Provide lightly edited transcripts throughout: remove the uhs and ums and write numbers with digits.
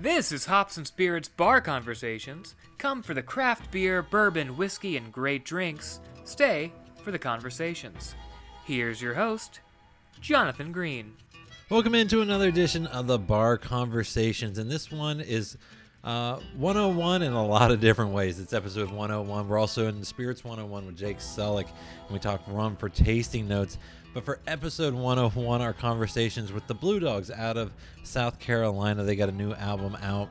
This is Hops and Spirits Bar Conversations. Come for the craft beer, bourbon, whiskey, and great drinks. Stay for the conversations. Here's your host, Jonathan Green. Welcome into another edition of the Bar Conversations, and this one is 101 in a lot of different ways. It's episode 101. We're also in Spirits 101 with Jake Sulek, and we talk rum for tasting notes. But for episode 101, our conversations with the Blue Dogs out of South Carolina. They got a new album out.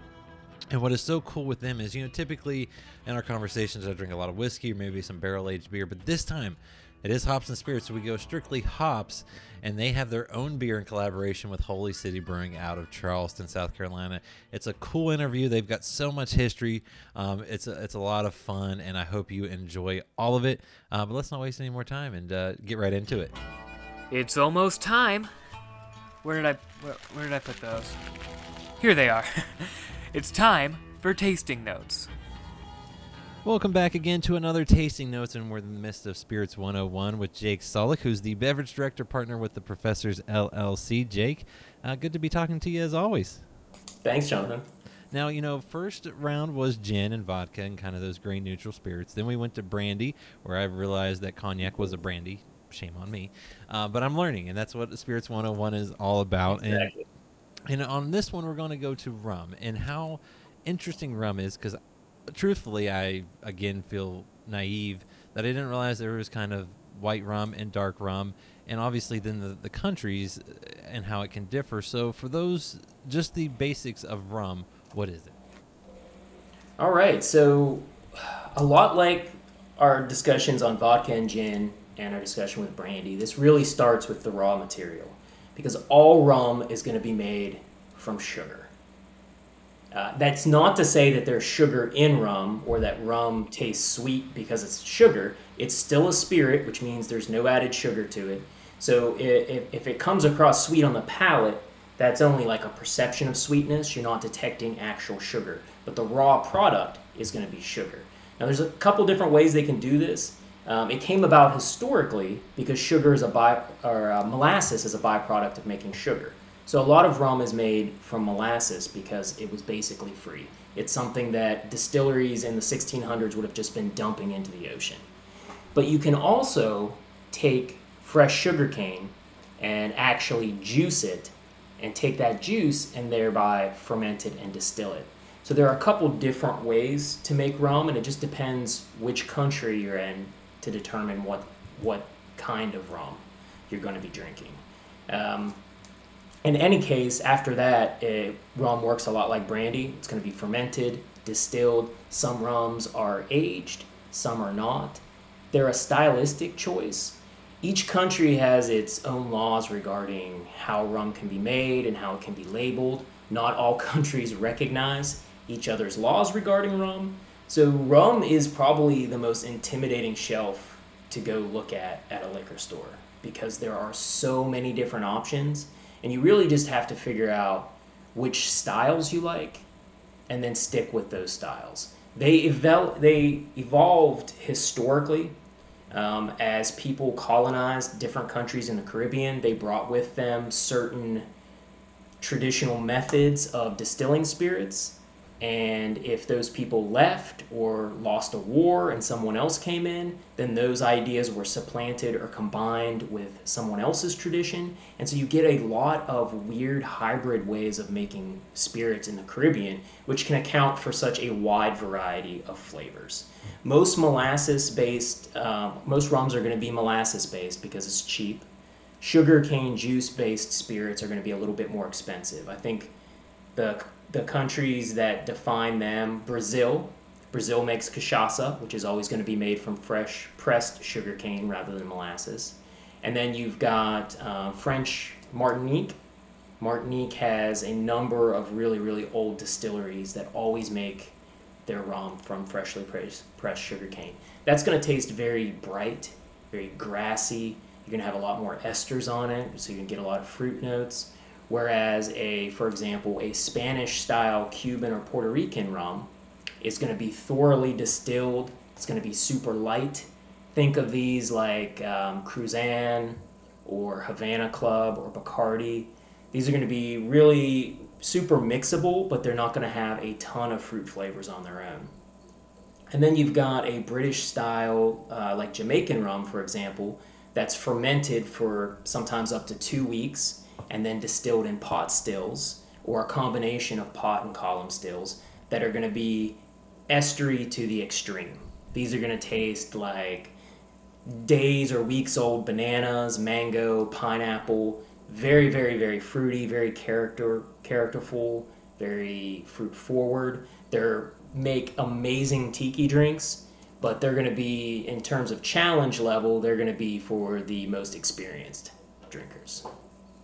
And what is so cool with them is, you know, typically in our conversations, I drink a lot of whiskey or maybe some barrel-aged beer. But this time, it is Hops and Spirits, so we go strictly hops. And they have their own beer in collaboration with Holy City Brewing out of Charleston, South Carolina. It's a cool interview. They've got so much history. It's a lot of fun, and I hope you enjoy all of it. But let's not waste any more time and get right into it. It's almost time. Where did I put those? Here they are. It's time for Tasting Notes. Welcome back again to another Tasting Notes, and we're in the midst of Spirits 101 with Jake Sulek, who's the beverage director partner with the Professors LLC. Jake, good to be talking to you as always. Thanks, Jonathan. Now, you know, first round was gin and vodka and kind of those grain neutral spirits. Then we went to brandy, where I realized that cognac was a brandy. Shame on me. But I'm learning, and that's what Spirits 101 is all about. Exactly. And on this one, we're going to go to rum and how interesting rum is, because truthfully, I, again, feel naive that I didn't realize there was kind of white rum and dark rum, and obviously then the countries and how it can differ. So for those, just the basics of rum, what is it? All right. So a lot like our discussions on vodka and gin, and our discussion with brandy, this really starts with the raw material, because all rum is going to be made from sugar. That's not to say that there's sugar in rum or that rum tastes sweet because it's sugar. It's still a spirit, which means there's no added sugar to it. So if it comes across sweet on the palate, that's only like a perception of sweetness. You're not detecting actual sugar, but the raw product is going to be sugar. Now, there's a couple different ways they can do this. It came about historically because sugar is molasses is a byproduct of making sugar. So a lot of rum is made from molasses because it was basically free. It's something that distilleries in the 1600s would have just been dumping into the ocean. But you can also take fresh sugar cane and actually juice it and take that juice and thereby ferment it and distill it. So there are a couple different ways to make rum, and it just depends which country you're in to determine what kind of rum you're going to be drinking. In any case, after that, rum works a lot like brandy. It's going to be fermented, distilled. Some rums are aged, some are not. They're a stylistic choice. Each country has its own laws regarding how rum can be made and how it can be labeled. Not all countries recognize each other's laws regarding rum. So rum is probably the most intimidating shelf to go look at a liquor store, because there are so many different options, and you really just have to figure out which styles you like and then stick with those styles. They evolved historically as people colonized different countries in the Caribbean. They brought with them certain traditional methods of distilling spirits. And if those people left or lost a war and someone else came in, then those ideas were supplanted or combined with someone else's tradition. And so you get a lot of weird hybrid ways of making spirits in the Caribbean, which can account for such a wide variety of flavors. Most rums are going to be molasses-based because it's cheap. Sugarcane juice-based spirits are going to be a little bit more expensive. I think the countries that define them, Brazil makes cachaça, which is always going to be made from fresh pressed sugarcane rather than molasses. And then you've got French Martinique. Martinique has a number of really, really old distilleries that always make their rum from freshly pressed sugarcane. That's going to taste very bright, very grassy. You're going to have a lot more esters on it, so you can get a lot of fruit notes. Whereas for example, a Spanish-style Cuban or Puerto Rican rum is going to be thoroughly distilled. It's going to be super light. Think of these like Cruzan or Havana Club or Bacardi. These are going to be really super mixable, but they're not going to have a ton of fruit flavors on their own. And then you've got a British style, like Jamaican rum, for example, that's fermented for sometimes up to 2 weeks and then distilled in pot stills or a combination of pot and column stills that are going to be estery to the extreme. These are going to taste like days or weeks old bananas, mango, pineapple, very, very, very fruity, very characterful, very fruit forward. They're make amazing tiki drinks, but they're going to be, in terms of challenge level, they're going to be for the most experienced drinkers.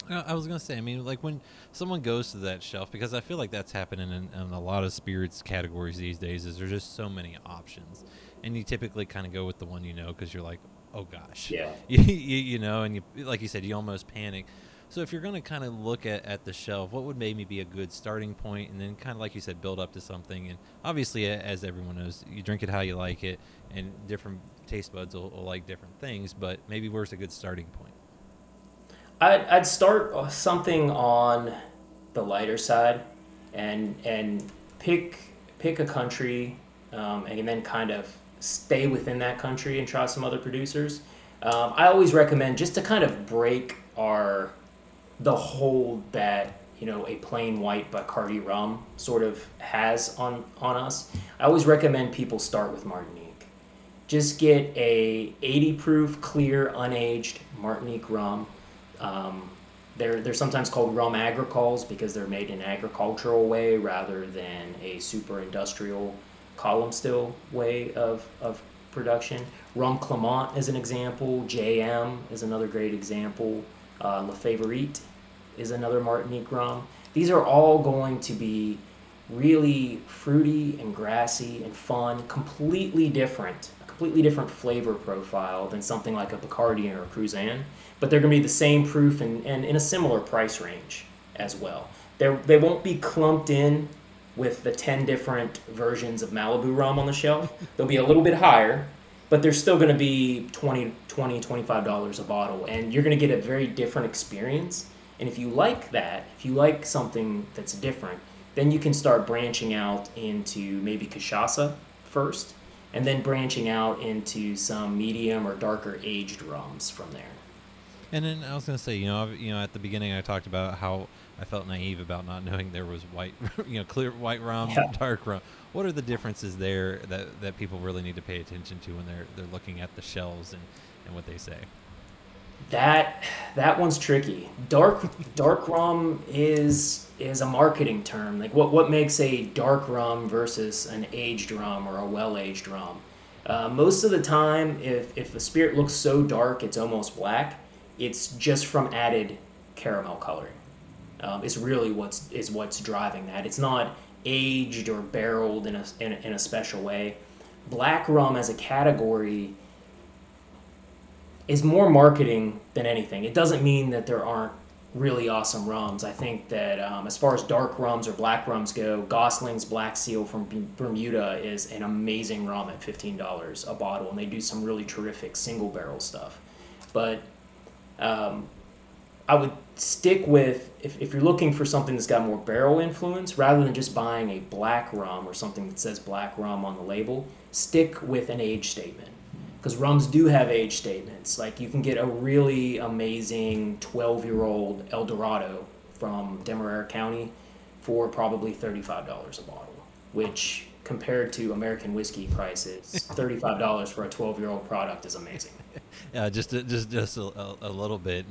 I was going to say, I mean, like when someone goes to that shelf, because I feel like that's happening in a lot of spirits categories these days, is there's just so many options. And you typically kind of go with the one you know because you're like, oh gosh. Yeah. You know, and you, like you said, you almost panic. So if you're going to kind of look at the shelf, what would maybe be a good starting point, and then kind of like you said, build up to something. And obviously, as everyone knows, you drink it how you like it, and different taste buds will like different things, but maybe where's a good starting point? I'd start something on the lighter side and pick a country and then kind of stay within that country and try some other producers. I always recommend just to kind of break the hold that, you know, a plain white Bacardi rum sort of has on us. I always recommend people start with Martinique. Just get a 80 proof clear unaged Martinique rum. They're sometimes called rum agricoles because they're made in an agricultural way rather than a super industrial column still way of production. Rum Clement is an example. JM is another great example. Le Favourite is another Martinique rum. These are all going to be really fruity and grassy and fun, completely different flavor profile than something like a Bacardi or a Cruzan, but they're going to be the same proof and in a similar price range as well. They won't be clumped in with the 10 different versions of Malibu rum on the shelf. They'll be a little bit higher, but they're still going to be $20, $25 a bottle, and you're going to get a very different experience. And if you like that, if you like something that's different, then you can start branching out into maybe cachaça first, and then branching out into some medium or darker aged rums from there. And then I was going to say, you know, at the beginning I talked about how I felt naive about not knowing there was white, you know, clear white rum, yeah, dark rum. What are the differences there that people really need to pay attention to when they're looking at the shelves and what they say? That one's tricky. Dark rum is a marketing term. Like what makes a dark rum versus an aged rum or a well-aged rum? Most of the time, if the spirit looks so dark it's almost black, it's just from added caramel coloring. It's really what's driving that. It's not aged or barreled in a special way. Black rum as a category is more marketing than anything. It doesn't mean that there aren't really awesome rums. I think that as far as dark rums or black rums go, Gosling's Black Seal from Bermuda is an amazing rum at $15 a bottle, and they do some really terrific single barrel stuff. But I would stick with, if you're looking for something that's got more barrel influence, rather than just buying a black rum or something that says black rum on the label, stick with an age statement. Because rums do have age statements. Like you can get a really amazing 12-year-old El Dorado from Demerara County for probably $35 a bottle, which compared to American whiskey prices, $35 for a 12-year-old product is amazing. Yeah, just a little bit,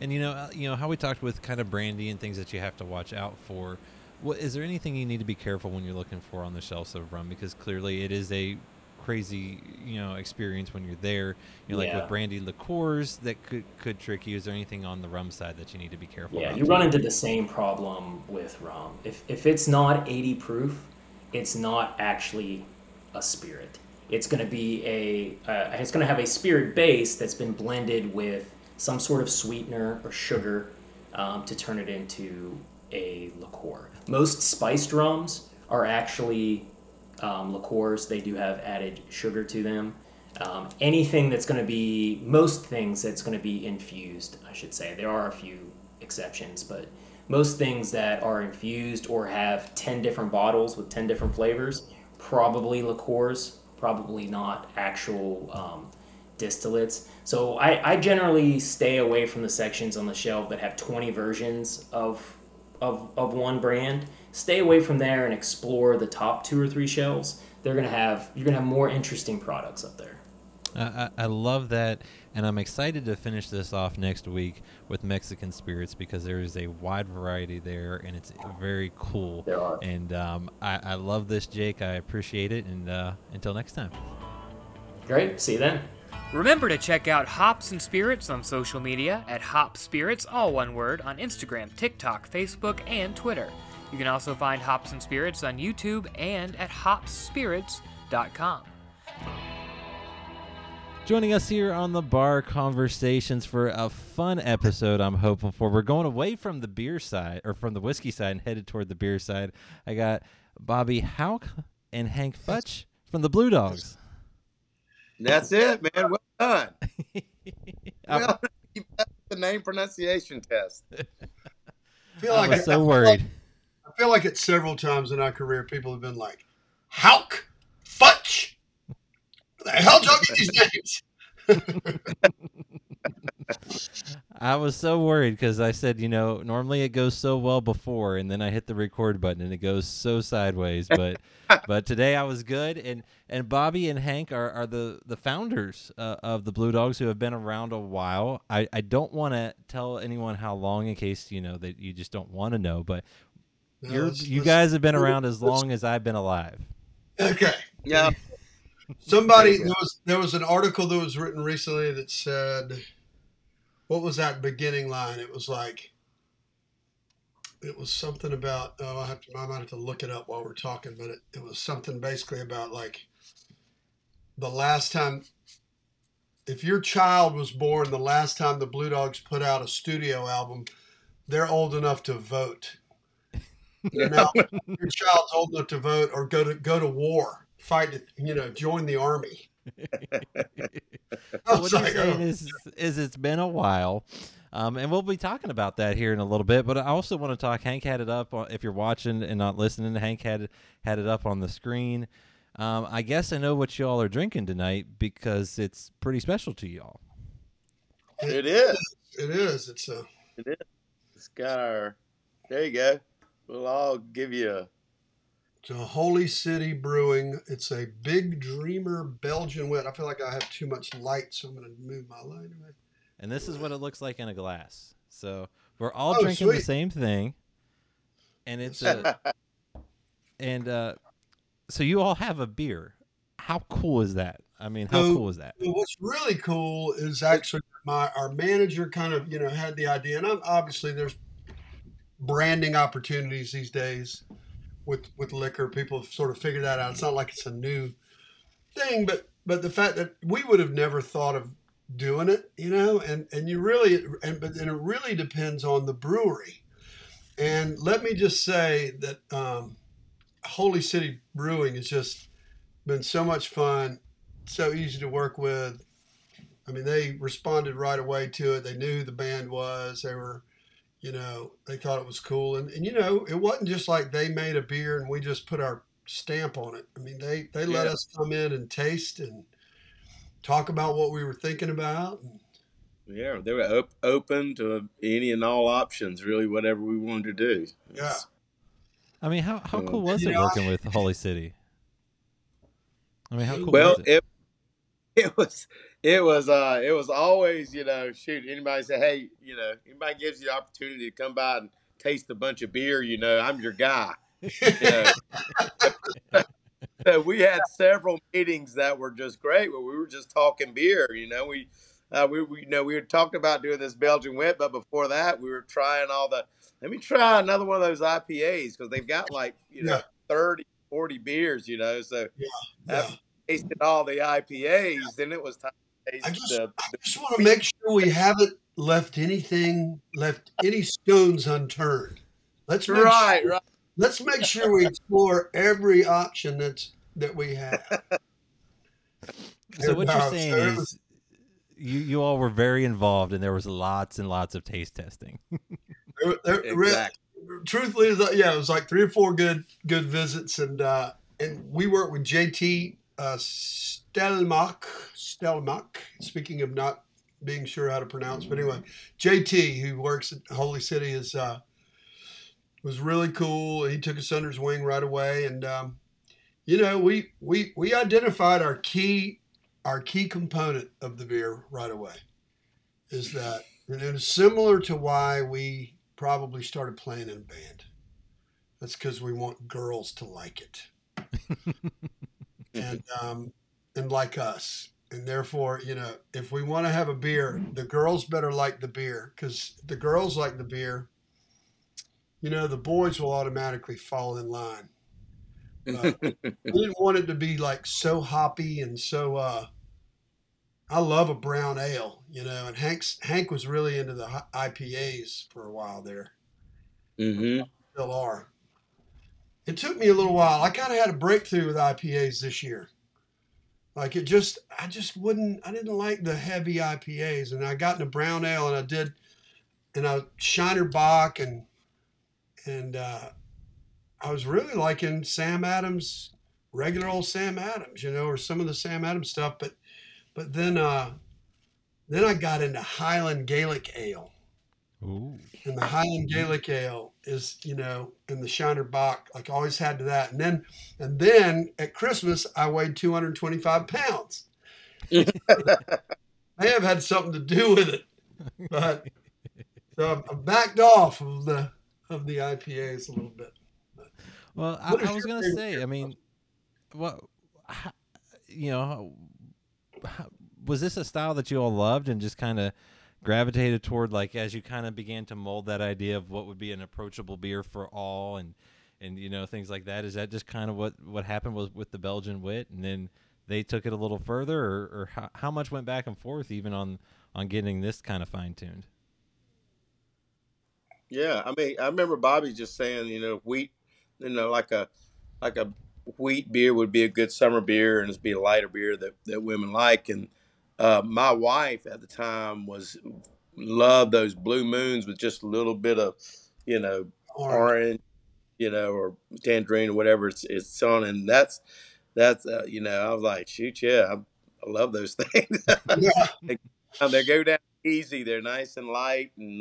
and you know how we talked with kind of brandy and things that you have to watch out for. What is there anything you need to be careful when you're looking for on the shelves of rum? Because clearly it is a crazy, you know, experience when you're there. You know, yeah, like with brandy liqueurs that could trick you. Is there anything on the rum side that you need to be careful? Yeah, about you run into the same problem with rum. If it's not 80 proof, it's not actually a spirit. It's going to be it's going to have a spirit base that's been blended with some sort of sweetener or sugar to turn it into a liqueur. Most spiced rums are actually liqueurs. They do have added sugar to them. Most things that's going to be infused, I should say. There are a few exceptions, but most things that are infused or have 10 different bottles with 10 different flavors, probably liqueurs, probably not actual distillates. So I generally stay away from the sections on the shelf that have 20 versions of one brand. Stay away from there and explore the top 2 or 3 shelves. You're gonna have more interesting products up there. I love that, and I'm excited to finish this off next week with Mexican spirits because there is a wide variety there, and it's very cool. There are. And I love this, Jake. I appreciate it, and until next time. Great. See you then. Remember to check out Hops and Spirits on social media at Hop Spirits, all one word, on Instagram, TikTok, Facebook, and Twitter. You can also find Hops and Spirits on YouTube and at hopspirits.com. Joining us here on the Bar Conversations for a fun episode I'm hoping for. We're going away from the beer side, or from the whiskey side, and headed toward the beer side. I got Bobby Houck and Hank Futch from the Blue Dogs. That's it, man. Well done. Well, you passed the name pronunciation test. I was so worried. I feel like it's several times in our career people have been like, Houck, Futch. The hell do I get these names? I was so worried because I said, normally it goes so well before, and then I hit the record button and it goes so sideways. But but today I was good, and Bobby and Hank are the founders of the Blue Dogs, who have been around a while. I don't want to tell anyone how long in case that you just don't want to know. But no, you guys have been around as long as I've been alive. Okay. Yeah. Somebody, there was an article that was written recently that said, what was that beginning line? It was something about, I might have to look it up while we're talking, but it was something basically about like the last time, if your child was born the last time the Blue Dogs put out a studio album, they're old enough to vote. Yeah. Now, your child's old enough to vote or go to war. Fight, join the army. What you're saying is it's been a while, and we'll be talking about that here in a little bit. But I also want to talk. Hank had it up. If you're watching and not listening, Hank had it up on the screen. I guess I know what y'all are drinking tonight because it's pretty special to y'all. It is. It's got our. There you go. We'll all give you a. To Holy City Brewing. It's a Big Dreamer Belgian wit. I feel like I have too much light, so I'm going to move my light away. And this is what it looks like in a glass. So we're all drinking sweet. The same thing. And it's so you all have a beer. How cool is that? Cool is that? What's really cool is actually our manager kind of, had the idea. And obviously there's branding opportunities these days. With liquor, people have sort of figured that out. It's not like it's a new thing, but the fact that we would have never thought of doing it, and you really, and it really depends on the brewery. And let me just say that Holy City Brewing has just been so much fun, so easy to work with. They responded right away to it. They knew who the band was. They were. They thought it was cool. And it wasn't just like they made a beer and we just put our stamp on it. They let us come in and taste and talk about what we were thinking about. Yeah, they were open to any and all options, really, whatever we wanted to do. Yeah. How cool was it working with Holy City? How cool was it? It was always, anybody say, hey, anybody gives you the opportunity to come by and taste a bunch of beer, I'm your guy. So we had several meetings that were just great where we were just talking beer, we had talked about doing this Belgian wit, but before that we were trying let me try another one of those IPAs because they've got 30, 40 beers, so tasted all the IPAs, then it was time to taste I just want to make sure we haven't left any stones unturned. Let's make sure we explore every option that we have. So what you're saying is you all were very involved and there was lots and lots of taste testing. Exactly. truthfully, yeah, it was like 3 or 4 good visits, and we worked with JT Stelmach. Speaking of not being sure how to pronounce, but anyway, JT, who works at Holy City, was really cool. He took us under his wing right away, and we identified our key component of the beer right away. Is that, and it's similar to why we probably started playing in a band. That's because we want girls to like it, and like us. And therefore, if we want to have a beer, the girls better like the beer, because the girls like the beer. The boys will automatically fall in line. We didn't want it to be like so hoppy and so. I love a brown ale, and Hank was really into the IPAs for a while there. Mm-hmm. Still are. It took me a little while. I kind of had a breakthrough with IPAs this year. Like I didn't like the heavy IPAs, and I got into brown ale, and I Shiner Bock, and I was really liking Sam Adams, regular old Sam Adams, or some of the Sam Adams stuff. But then I got into Highland Gaelic Ale. Ooh. And the Highland Gaelic Ale is, and the Shiner Bock, like I always had to that. And then at Christmas, I weighed 225 pounds. May have had something to do with it. But so I backed off of the IPAs a little bit. Well, I was going to say, I mean, was this a style that you all loved and just kind of gravitated toward, like, as you kind of began to mold that idea of what would be an approachable beer for all and things like that? Is that just kind of what happened was with the Belgian wit, and then they took it a little further, or how much went back and forth even on getting this kind of fine tuned? Yeah. I mean, I remember Bobby just saying, wheat, like a wheat beer would be a good summer beer, and it'd be a lighter beer that women like. And my wife at the time loved those Blue Moons with just a little bit of, orange, or tangerine or whatever it's on. And that's I was like, shoot, yeah, I love those things. Yeah. They go down easy. They're nice and light and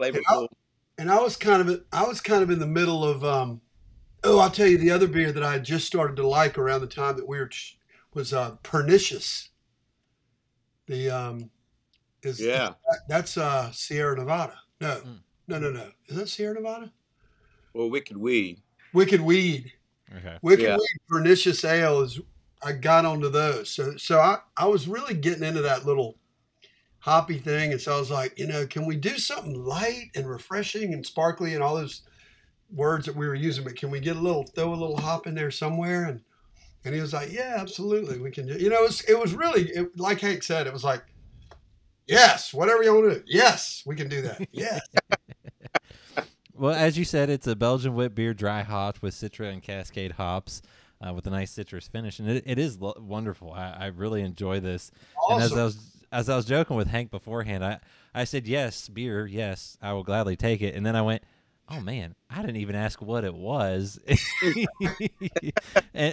flavorful. And I was kind of in the middle of. I'll tell you the other beer that I had just started to like around the time that we were was Pernicious. That's Sierra Nevada. No. Is that Sierra Nevada? Well, Wicked Weed. Okay. Wicked Weed, Pernicious Ale is. I got onto those, so I was really getting into that little hoppy thing, and so I was like, can we do something light and refreshing and sparkly and all those words that we were using, but can we get throw a little hop in there somewhere? And he was like, yeah, absolutely. We can, it was really, like Hank said, it was like, yes, whatever you want to do. Yes, we can do that. Yes. Well, as you said, it's a Belgian wit beer, dry hopped with Citra and Cascade hops, with a nice citrus finish. And it is wonderful. I really enjoy this. Awesome. And as I was joking with Hank beforehand, I said, yes, beer. Yes, I will gladly take it. And then I went, oh man, I didn't even ask what it was.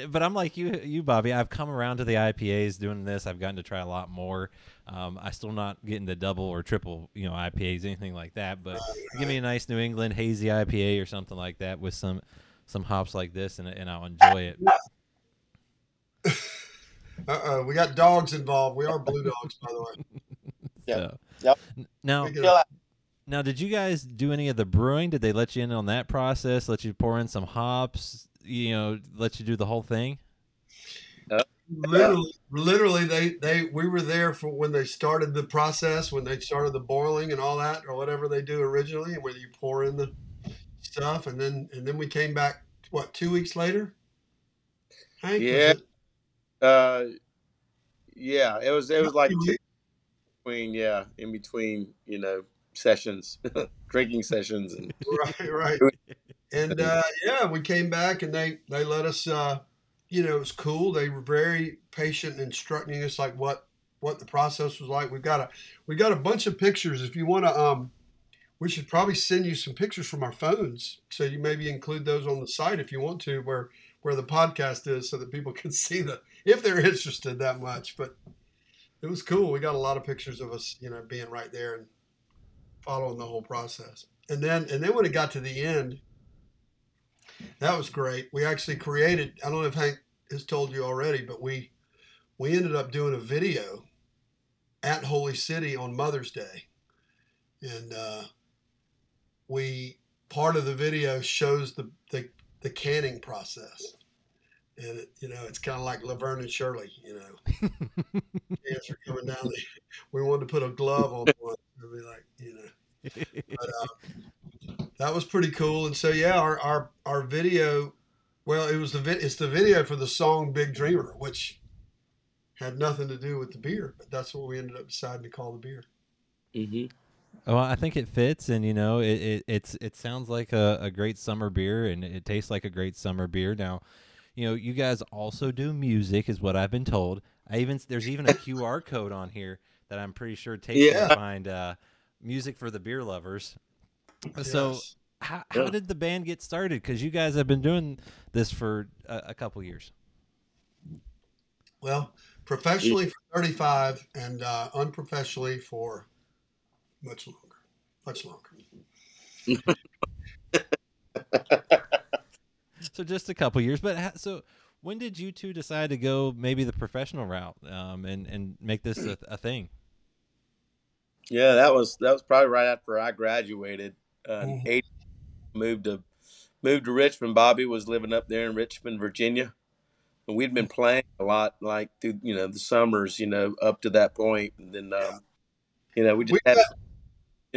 But I'm like you, Bobby, I've come around to the IPAs doing this. I've gotten to try a lot more. I still not getting the double or triple, IPAs, anything like that. But give me a nice New England hazy IPA or something like that with some hops like this, and I'll enjoy it. Uh-oh, we got dogs involved. We are Blue Dogs, by the way. Yeah. So, yep. Now, did you guys do any of the brewing? Did they let you in on that process? Let you pour in some hops? Let you do the whole thing? Literally, we were there for when they started the process, when they started the boiling and all that, or whatever they do originally, where you pour in the stuff, and then we came back. What, 2 weeks later? Hank, yeah. It was like in between, sessions, drinking sessions, and right. And we came back, and they let us. It was cool. They were very patient, instructing us like what the process was like. We got a bunch of pictures. If you want to, we should probably send you some pictures from our phones. So you maybe include those on the site if you want to, where the podcast is, so that people can see the, if they're interested that much. But it was cool. We got a lot of pictures of us, you know, being right there and following the whole process. And then when it got to the end, that was great. We actually created, I don't know if Hank has told you already, but we ended up doing a video at Holy City on Mother's Day. And we, part of the video shows the canning process. And, it, you know, it's kind of like Laverne and Shirley, you know. Hands are coming down. We wanted to put a glove on one. It'd be like, you know. But that was pretty cool. And so, yeah, our video, well, it's the video for the song Big Dreamer, which had nothing to do with the beer. But that's what we ended up deciding to call the beer. Mm-hmm. Well, I think it fits, and you know, it sounds like a great summer beer, and it tastes like a great summer beer. Now, you know, you guys also do music, is what I've been told. There's even a QR code on here that I'm pretty sure takes you to find music for the beer lovers. Yes. So, how did the band get started? Because you guys have been doing this for a couple years. Well, professionally for 35, and unprofessionally for. Much longer. So just a couple years. But so when did you two decide to go maybe the professional route and make this a thing? Yeah, that was probably right after I graduated. Moved to Richmond. Bobby was living up there in Richmond, Virginia. And we'd been playing a lot, like through, you know, the summers, you know, up to that point. And then, you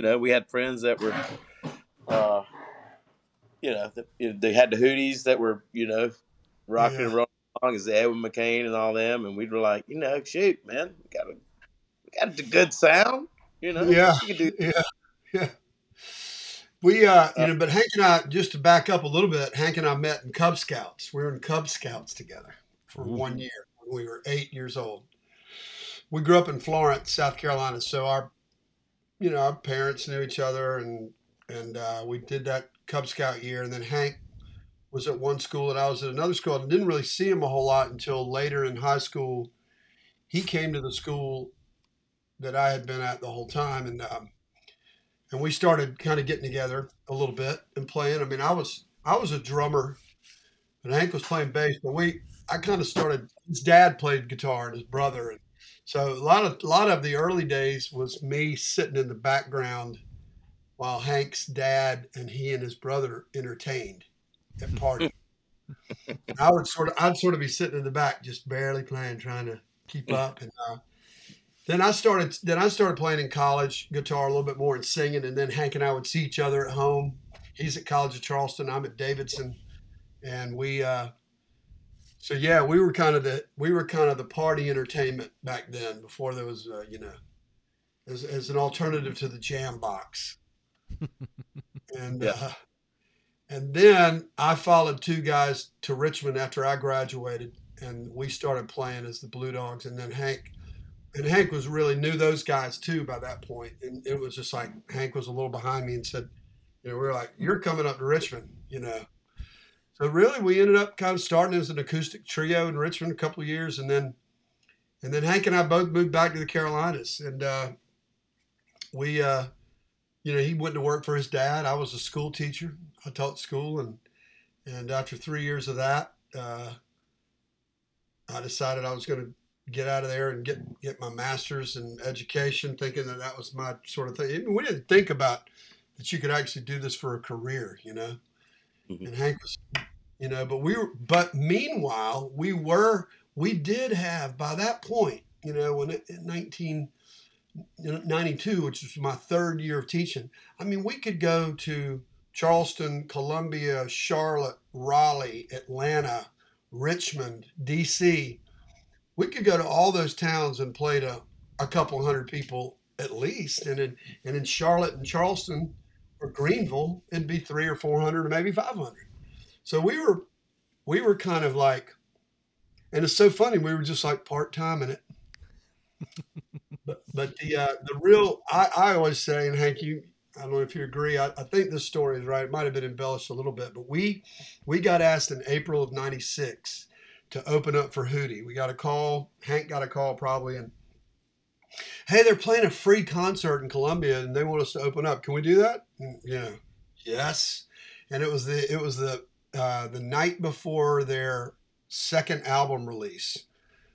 know, we had friends that were, you know, they had the Hooties that were, you know, rocking and rolling along as Edwin McCain and all them. And we were like, you know, shoot, man, we got a good sound, you know? Yeah, yeah. We, you know, but Hank and I, just to back up a little bit, Hank and I met in Cub Scouts. We were in Cub Scouts together for 1 year when we were 8 years old. We grew up in Florence, South Carolina, so our parents knew each other, and we did that Cub Scout year. And then Hank was at one school and I was at another school, and didn't really see him a whole lot until later in high school. He came to the school that I had been at the whole time, and we started kind of getting together a little bit and playing. I mean, I was a drummer, and Hank was playing bass, but I kind of started. His dad played guitar and his brother. So a lot of the early days was me sitting in the background while Hank's dad and he and his brother entertained at parties. I'd sort of be sitting in the back, just barely playing, trying to keep up. And then I started playing in college guitar a little bit more and singing. And then Hank and I would see each other at home. He's at College of Charleston. I'm at Davidson, and we. So yeah, we were kind of the party entertainment back then, before there was you know, as an alternative to the jam box. And then I followed two guys to Richmond after I graduated, and we started playing as the Blue Dogs. And then Hank was really knew those guys too by that point, and it was just like Hank was a little behind me and said, you know, we were like, you're coming up to Richmond, you know. So really, we ended up kind of starting as an acoustic trio in Richmond a couple of years, and then Hank and I both moved back to the Carolinas, and we, you know, he went to work for his dad. I was a school teacher. I taught school, and after 3 years of that, I decided I was going to get out of there and get my master's in education, thinking that was my sort of thing. We didn't think about that you could actually do this for a career, you know. And Hank was, you know, meanwhile, we did have by that point, you know, when in 1992, which was my third year of teaching, I mean, we could go to Charleston, Columbia, Charlotte, Raleigh, Atlanta, Richmond, DC. We could go to all those towns and play to a couple hundred people at least. And in Charlotte and Charleston, Greenville, it'd be 300 or 400 or maybe 500. So we were kind of like, and it's so funny, we were just like part-time in it. But the real, I always say, and Hank, you, I don't know if you agree. I think this story is right. It might have been embellished a little bit, but we got asked in April of '96 to open up for Hootie. We got a call. Hank got a call probably, and hey, they're playing a free concert in Columbia, and they want us to open up. Can we do that? And, yeah. Yes. And it was the night before their second album release.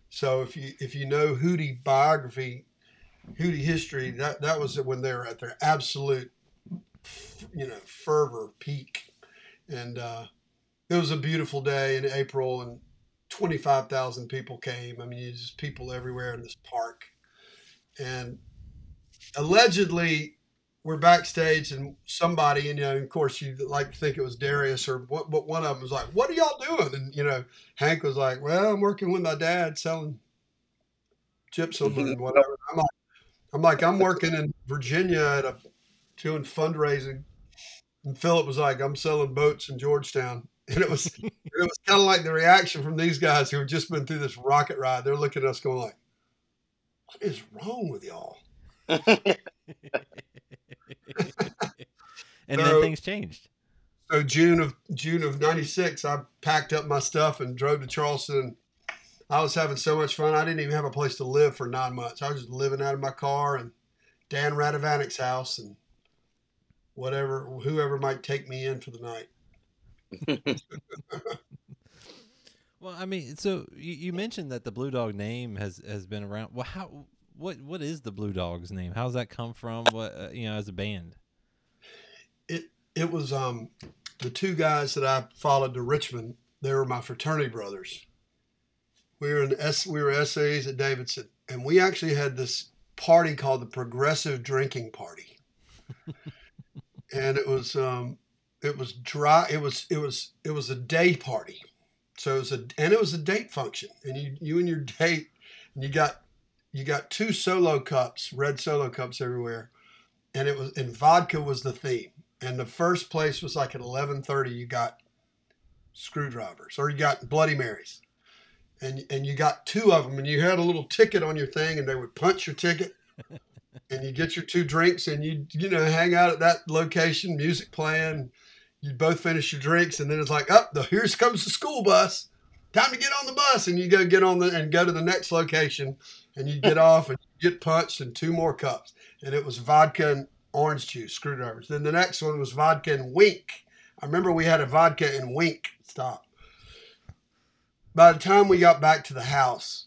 So if you know Hootie biography, Hootie history, that was when they were at their absolute, fervor peak. And it was a beautiful day in April, and 25,000 people came. I mean, you just people everywhere in this park. And allegedly, we're backstage, and somebody, and of course, you like to think it was Darius or what, but one of them was like, "What are y'all doing?" And Hank was like, "Well, I'm working with my dad selling chips and whatever." I'm like, "I'm working in Virginia doing fundraising," and Philip was like, "I'm selling boats in Georgetown." And it was kind of like the reaction from these guys who have just been through this rocket ride. They're looking at us going like, "What is wrong with y'all?" And then things changed. So June of '96, I packed up my stuff and drove to Charleston. I was having so much fun. I didn't even have a place to live for 9 months. I was just living out of my car and Dan Radovanic's house and whoever might take me in for the night. Well, I mean, so you mentioned that the Blue Dog name has been around. Well, what is the Blue Dogs name? How's that come from? What as a band? It was the two guys that I followed to Richmond. They were my fraternity brothers. We were SAs at Davidson, and we actually had this party called the Progressive Drinking Party, and it was dry. It was a day party. So it was a date function, and you and your date, and you got two solo cups, red solo cups everywhere, and vodka was the theme. And the first place was like at 11:30, you got screwdrivers or you got Bloody Marys, and you got two of them, and you had a little ticket on your thing, and they would punch your ticket, and you get your two drinks, and you hang out at that location, music playing. You both finish your drinks, and then it's like, oh, here comes the school bus. Time to get on the bus, and you go to the next location, and you get off and you get punched in two more cups. And it was vodka and orange juice, screwdrivers. Then the next one was vodka and wink. I remember we had a vodka and wink stop. By the time we got back to the house,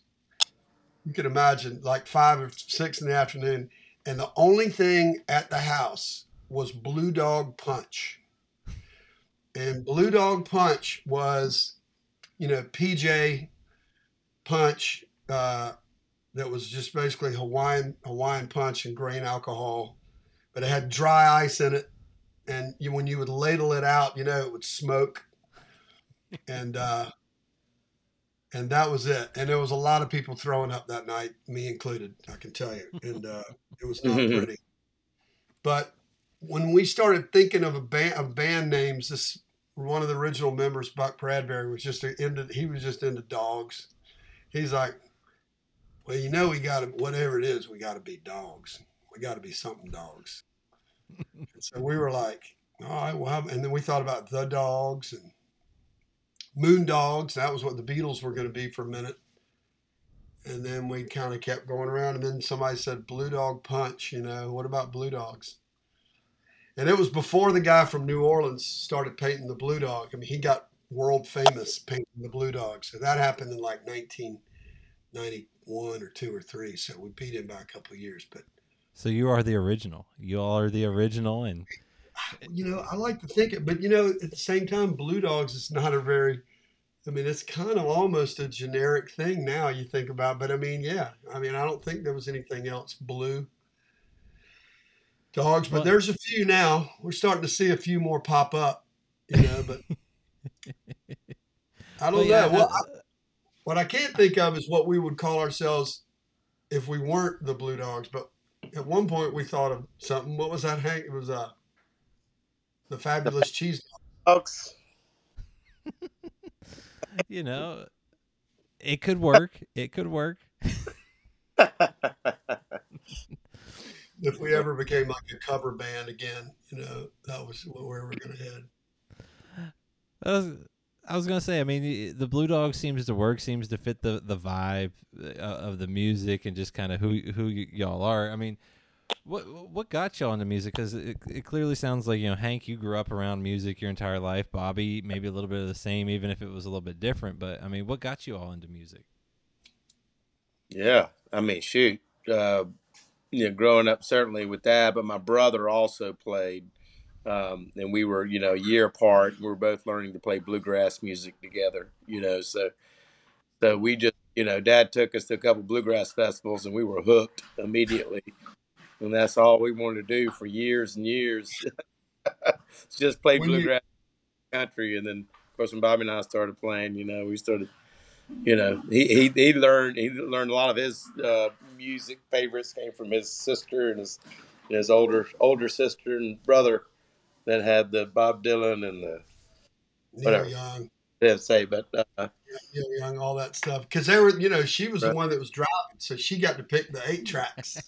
you can imagine like 5 or 6 in the afternoon, and the only thing at the house was Blue Dog Punch. And Blue Dog Punch was, PJ Punch that was just basically Hawaiian punch and grain alcohol, but it had dry ice in it. And when you would ladle it out, it would smoke. And that was it. And there was a lot of people throwing up that night, me included, I can tell you. And it was not pretty. But when we started thinking of band names, this one of the original members, Buck Bradbury, was just into dogs. He's like, well, we got to, whatever it is, we got to be dogs. We got to be something dogs. And so we were like, all right, well, and then we thought about the Dogs and Moon Dogs. That was what the Beatles were going to be for a minute. And then we kind of kept going around, and then somebody said Blue Dog Punch. What about Blue Dogs? And it was before the guy from New Orleans started painting the Blue Dog. I mean, he got world famous painting the Blue Dog. So that happened in like 1991 or 2 or 3. So we beat him by a couple of years. But so you are the original. You all are the original, and I like to think it. But at the same time, Blue Dogs is not a very. I mean, it's kind of almost a generic thing now. You think about, but I mean, yeah. I mean, I don't think there was anything else blue. Dogs, but there's a few now. We're starting to see a few more pop up, but I don't know. Well, what I can't think of is what we would call ourselves if we weren't the Blue Dogs, but at one point we thought of something. What was that, Hank? It was the Fabulous Cheese Dogs. It could work. It could work. If we ever became like a cover band again, you know, that was where we were going to head. I was going to say, I mean, the Blue Dog seems to work, seems to fit the vibe of the music and just kind of who y'all are. I mean, what got y'all into music? Because it clearly sounds like, you know, Hank, you grew up around music your entire life. Bobby, maybe a little bit of the same, even if it was a little bit different. But, I mean, what got you all into music? Yeah, I mean, shoot. You know, growing up certainly with that, but my brother also played. And we were, you know, a year apart. We were both learning to play bluegrass music together, you know. So we just, you know, Dad took us to a couple bluegrass festivals and we were hooked immediately. And that's all we wanted to do for years and years. Just play bluegrass country. And then, of course, when Bobby and I started playing, you know, we started, you know, he learned a lot of his music favorites came from his sister and his older sister and brother that had the Bob Dylan and the whatever Neil Young, say, but Neil Young, all that stuff, because they were, you know, she was the one that was driving, so she got to pick the 8 tracks.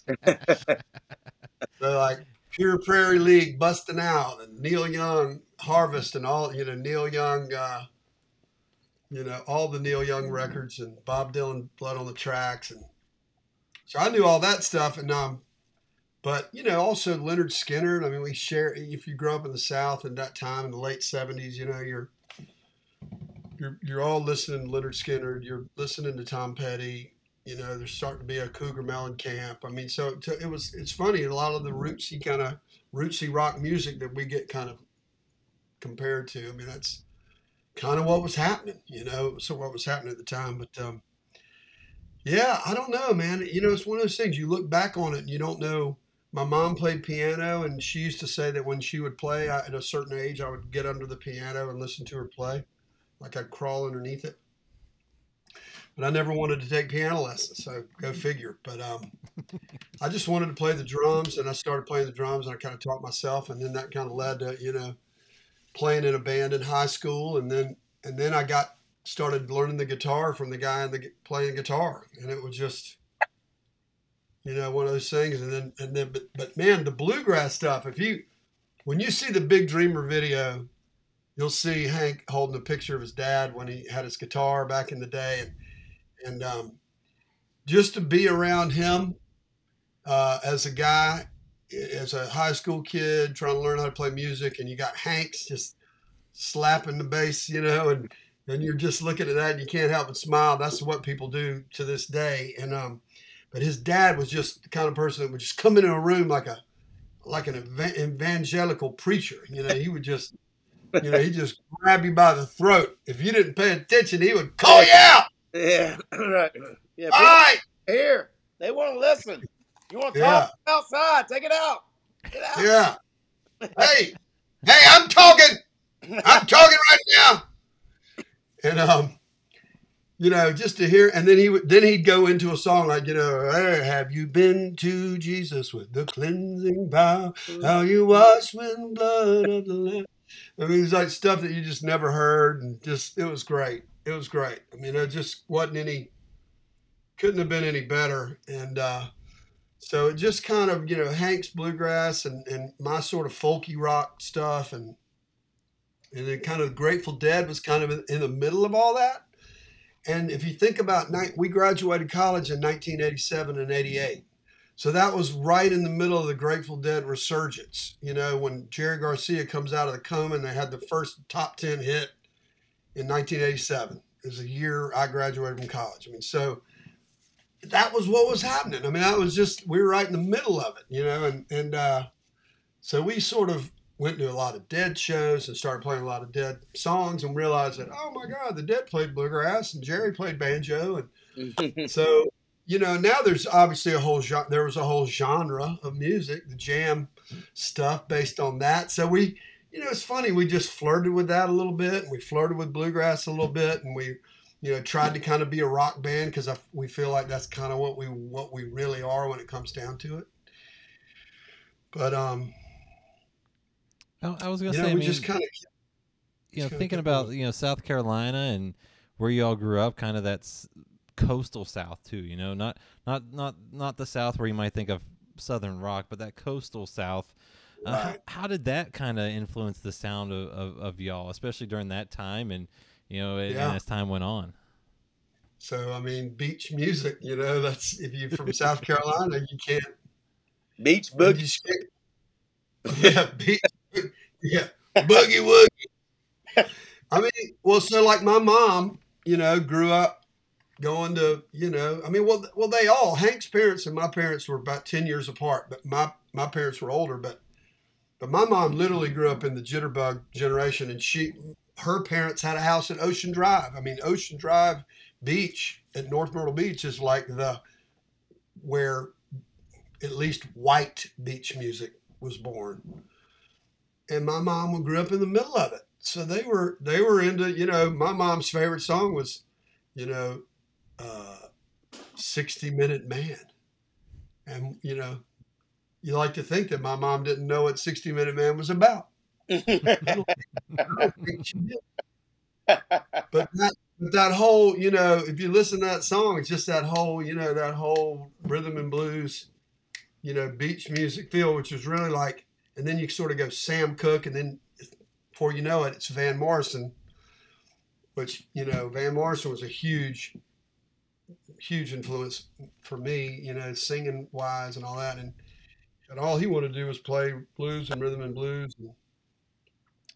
So like Pure Prairie League busting out and Neil Young Harvest and all, you know, Neil Young. You know, all the Neil Young records and Bob Dylan, Blood on the Tracks. And so I knew all that stuff. And, but, you know, also Leonard Skynyrd. I mean, we share, if you grow up in the South at that time in the late 70s, you know, you're all listening to Leonard Skynyrd. You're listening to Tom Petty. You know, there's starting to be a Cougar Mellencamp. I mean, so it's funny. A lot of the rootsy rock music that we get kind of compared to, I mean, that's kind of what was happening, you know, so what was happening at the time. But yeah, I don't know, man. You know, it's one of those things you look back on it and you don't know. My mom played piano and she used to say that when she would play at a certain age, I would get under the piano and listen to her play, like I'd crawl underneath it. But I never wanted to take piano lessons, so go figure. But I just wanted to play the drums, and I started playing the drums and I kind of taught myself, and then that kind of led to, you know, playing in a band in high school, and then I started learning the guitar from the guy playing guitar, and it was just, you know, one of those things. And then, but man, the bluegrass stuff. When you see the Big Dreamer video, you'll see Hank holding a picture of his dad when he had his guitar back in the day, and just to be around him as a guy. As a high school kid trying to learn how to play music, and you got Hanks just slapping the bass, you know, and you're just looking at that and you can't help but smile. That's what people do to this day. And, but his dad was just the kind of person that would just come into a room like an evangelical preacher. You know, he would just, you know, he'd just grab you by the throat. If you didn't pay attention, he would call you out. Yeah. Right. Yeah. All right. Here. They won't listen. You want to talk outside? Take it out. Get out. Yeah. Hey, I'm talking. I'm talking right now. And you know, just to hear, and then he'd go into a song like, you know, hey, have you been to Jesus with the cleansing power? How you wash with the blood of the Lamb? I mean, it was like stuff that you just never heard, and just it was great. It was great. I mean, it just couldn't have been any better, and. So it just kind of, you know, Hank's bluegrass and my sort of folky rock stuff. And then kind of Grateful Dead was kind of in the middle of all that. And if you think about we graduated college in 1987 and 88. So that was right in the middle of the Grateful Dead resurgence. You know, when Jerry Garcia comes out of the coma and they had the first top 10 hit in 1987. It was the year I graduated from college. I mean, so that was what was happening. I mean, that was just, we were right in the middle of it, you know, and so we sort of went to a lot of Dead shows and started playing a lot of Dead songs and realized that, oh my God, the Dead played bluegrass and Jerry played banjo. And so, you know, now there's obviously a whole genre of music, the jam stuff based on that. So we, you know, it's funny. We just flirted with that a little bit, and we flirted with bluegrass a little bit, and we, you know, tried to kind of be a rock band because we feel like that's kind of what we really are when it comes down to it. But I was gonna say, just kind of, you know, thinking about, you know, South Carolina and where you all grew up, kind of that's coastal South too. You know, not the South where you might think of Southern rock, but that coastal South. Right. How did that kind of influence the sound of y'all, especially during that time and, you know, and as time went on? So, I mean, beach music, you know, that's, if you're from South Carolina, you can't. Beach boogie. Yeah, beach boogie. Yeah, boogie woogie. I mean, well, so like my mom, you know, grew up going to, you know, I mean, well, they all, Hank's parents and my parents were about 10 years apart, but my parents were older, but my mom literally grew up in the jitterbug generation, and her parents had a house at Ocean Drive. I mean, Ocean Drive Beach at North Myrtle Beach is like where at least white beach music was born. And my mom grew up in the middle of it. So they were into, you know, my mom's favorite song was, you know, 60 Minute Man. And, you know, you like to think that my mom didn't know what 60 Minute Man was about. I don't think she did. But that whole, you know, if you listen to that song, it's just that whole, you know, that whole rhythm and blues, you know, beach music feel, which was really like, and then you sort of go Sam Cooke, and then before you know it, it's Van Morrison, which, you know, Van Morrison was a huge, huge influence for me, you know, singing wise and all that. And all he wanted to do was play blues and rhythm and blues. And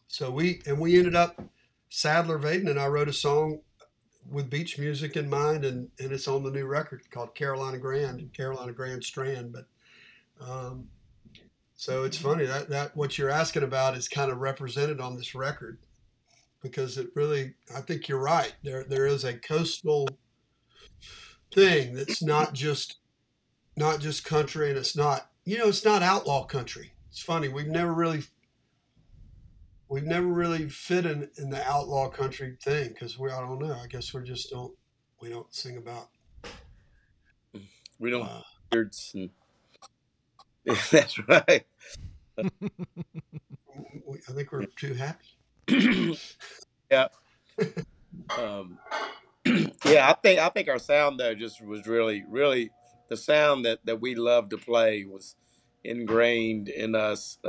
so we ended up, Sadler Vaden and I wrote a song with beach music in mind, and it's on the new record called Carolina Grand Strand. But so it's funny that what you're asking about is kind of represented on this record, because it really, I think you're right. There is a coastal thing that's not just country, and it's not, you know, it's not outlaw country. It's funny. We've never really fit in the outlaw country thing, because I don't know. I guess we don't sing about. We don't. Words and... Yeah, that's right. I think we're too happy. Yeah. Yeah, I think our sound though just was really, really the sound that we loved to play was ingrained in us.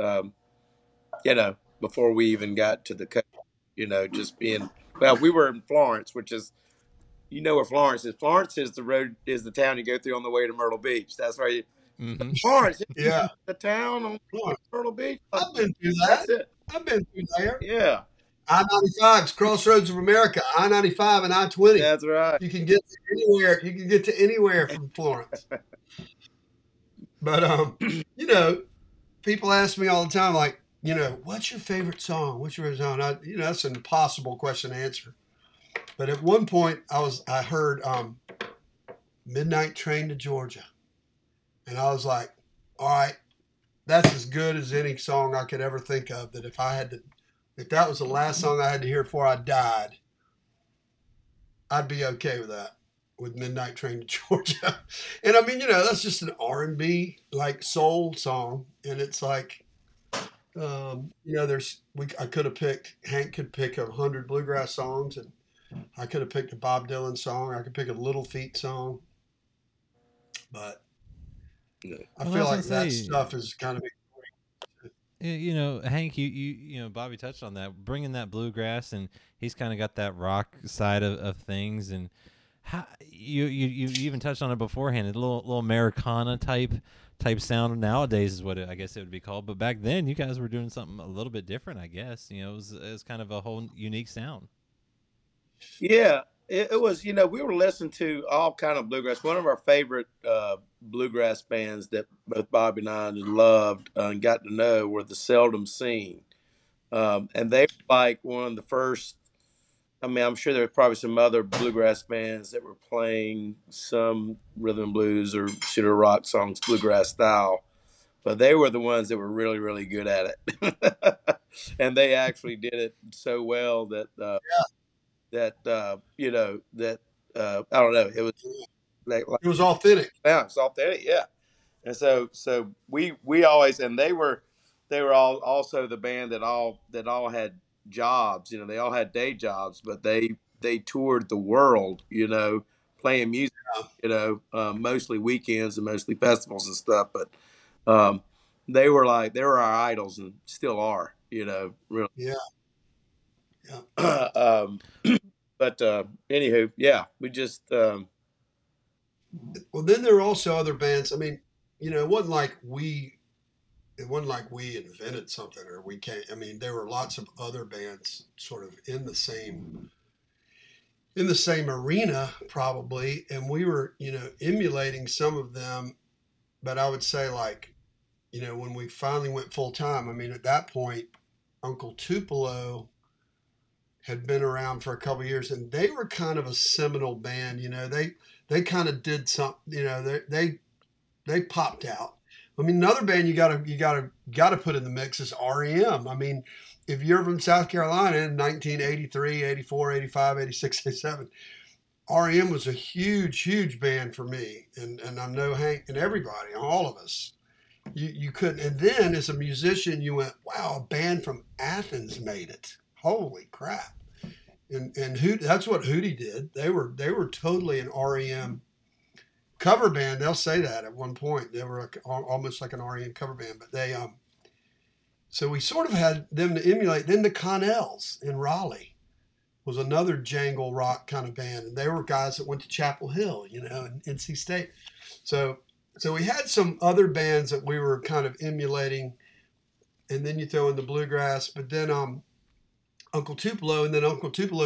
You know, before we even got to the country, you know, just being, well, we were in Florence, which is, you know where Florence is. Florence is the town you go through on the way to Myrtle Beach. That's right. Mm-hmm. Florence. Yeah. The town on Florence, Myrtle Beach. I've been through that. That's it. I've been through there. Yeah. I-95's Crossroads of America, I-95 and I-20. That's right. You can get to anywhere from Florence. But, you know, people ask me all the time, like, you know, what's your favorite song? You know, that's an impossible question to answer. But at one point, I heard Midnight Train to Georgia. And I was like, all right, that's as good as any song I could ever think of, that if that was the last song I had to hear before I died, I'd be okay with that, with Midnight Train to Georgia. And I mean, you know, that's just an R&B, like, soul song. And it's like... you know, I could have picked, Hank could pick 100 bluegrass songs, and I could have picked a Bob Dylan song. I could pick a Little Feat song, but I feel like that stuff is kind of, you know, Hank, you know, Bobby touched on that, bringing that bluegrass, and he's kind of got that rock side of things. And how, you even touched on it beforehand, a little Americana type sound nowadays is what I guess it would be called, but back then you guys were doing something a little bit different, I guess. You know, it was kind of a whole unique sound. Yeah, it was. You know, we were listening to all kind of bluegrass. One of our favorite bluegrass bands that both Bobby and I loved and got to know were the Seldom Seen, and they were like one of the first. I mean, I'm sure there were probably some other bluegrass bands that were playing some rhythm and blues or shooter rock songs, bluegrass style, but they were the ones that were really, really good at it. And they actually did it so well that I don't know. It was like it was authentic. Yeah, it's authentic. Yeah. And so we always, and they were all also the band that all had jobs, you know, they all had day jobs, but they toured the world, you know, playing music, you know, mostly weekends and mostly festivals and stuff. But They were like, they were our idols and still are, you know, really. Yeah. Yeah. Anywho, yeah, we just, well, then there were also other bands. I mean, you know, it wasn't like we invented something or we can't, I mean, there were lots of other bands sort of in the same arena probably. And we were, you know, emulating some of them, but I would say like, you know, when we finally went full time, I mean, at that point, Uncle Tupelo had been around for a couple of years and they were kind of a seminal band. You know, they kind of did something, you know, they popped out. I mean, another band you gotta put in the mix is R.E.M. I mean, if you're from South Carolina in 1983, 84, 85, 86, 87, R.E.M. was a huge, huge band for me. And I know Hank and everybody, all of us. You couldn't. And then as a musician, you went, wow, a band from Athens made it. Holy crap. And that's what Hootie did. They were totally an R.E.M. cover band. They'll say that at one point they were almost like an R.E.M. cover band, but they so we sort of had them to emulate. Then the Connells in Raleigh was another jangle rock kind of band, and they were guys that went to Chapel Hill, you know, and NC State. So we had some other bands that we were kind of emulating, and then you throw in the bluegrass. But then Uncle Tupelo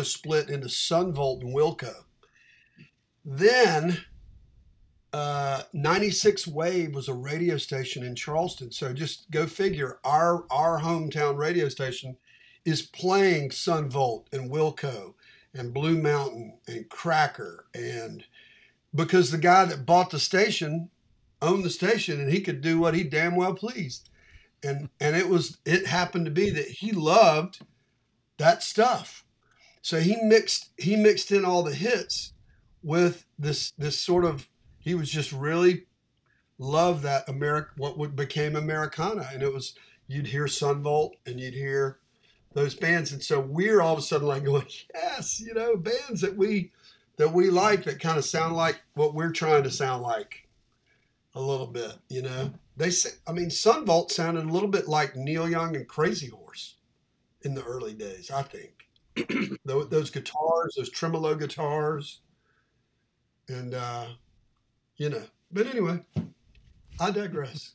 split into Sunvolt and Wilco. Then 96 Wave was a radio station in Charleston. So just go figure, our hometown radio station is playing Sunvolt and Wilco and Blue Mountain and Cracker, and because the guy that bought the station owned the station and he could do what he damn well pleased. And it happened to be that he loved that stuff. So he mixed in all the hits with this sort of, he was just really loved that what became Americana. And it was, you'd hear Sunvolt and you'd hear those bands. And so we're all of a sudden like going, yes, you know, bands that we like, that kind of sound like what we're trying to sound like a little bit, you know. Sunvolt sounded a little bit like Neil Young and Crazy Horse in the early days, I think. Those guitars, those tremolo guitars, and you know, but anyway, I digress.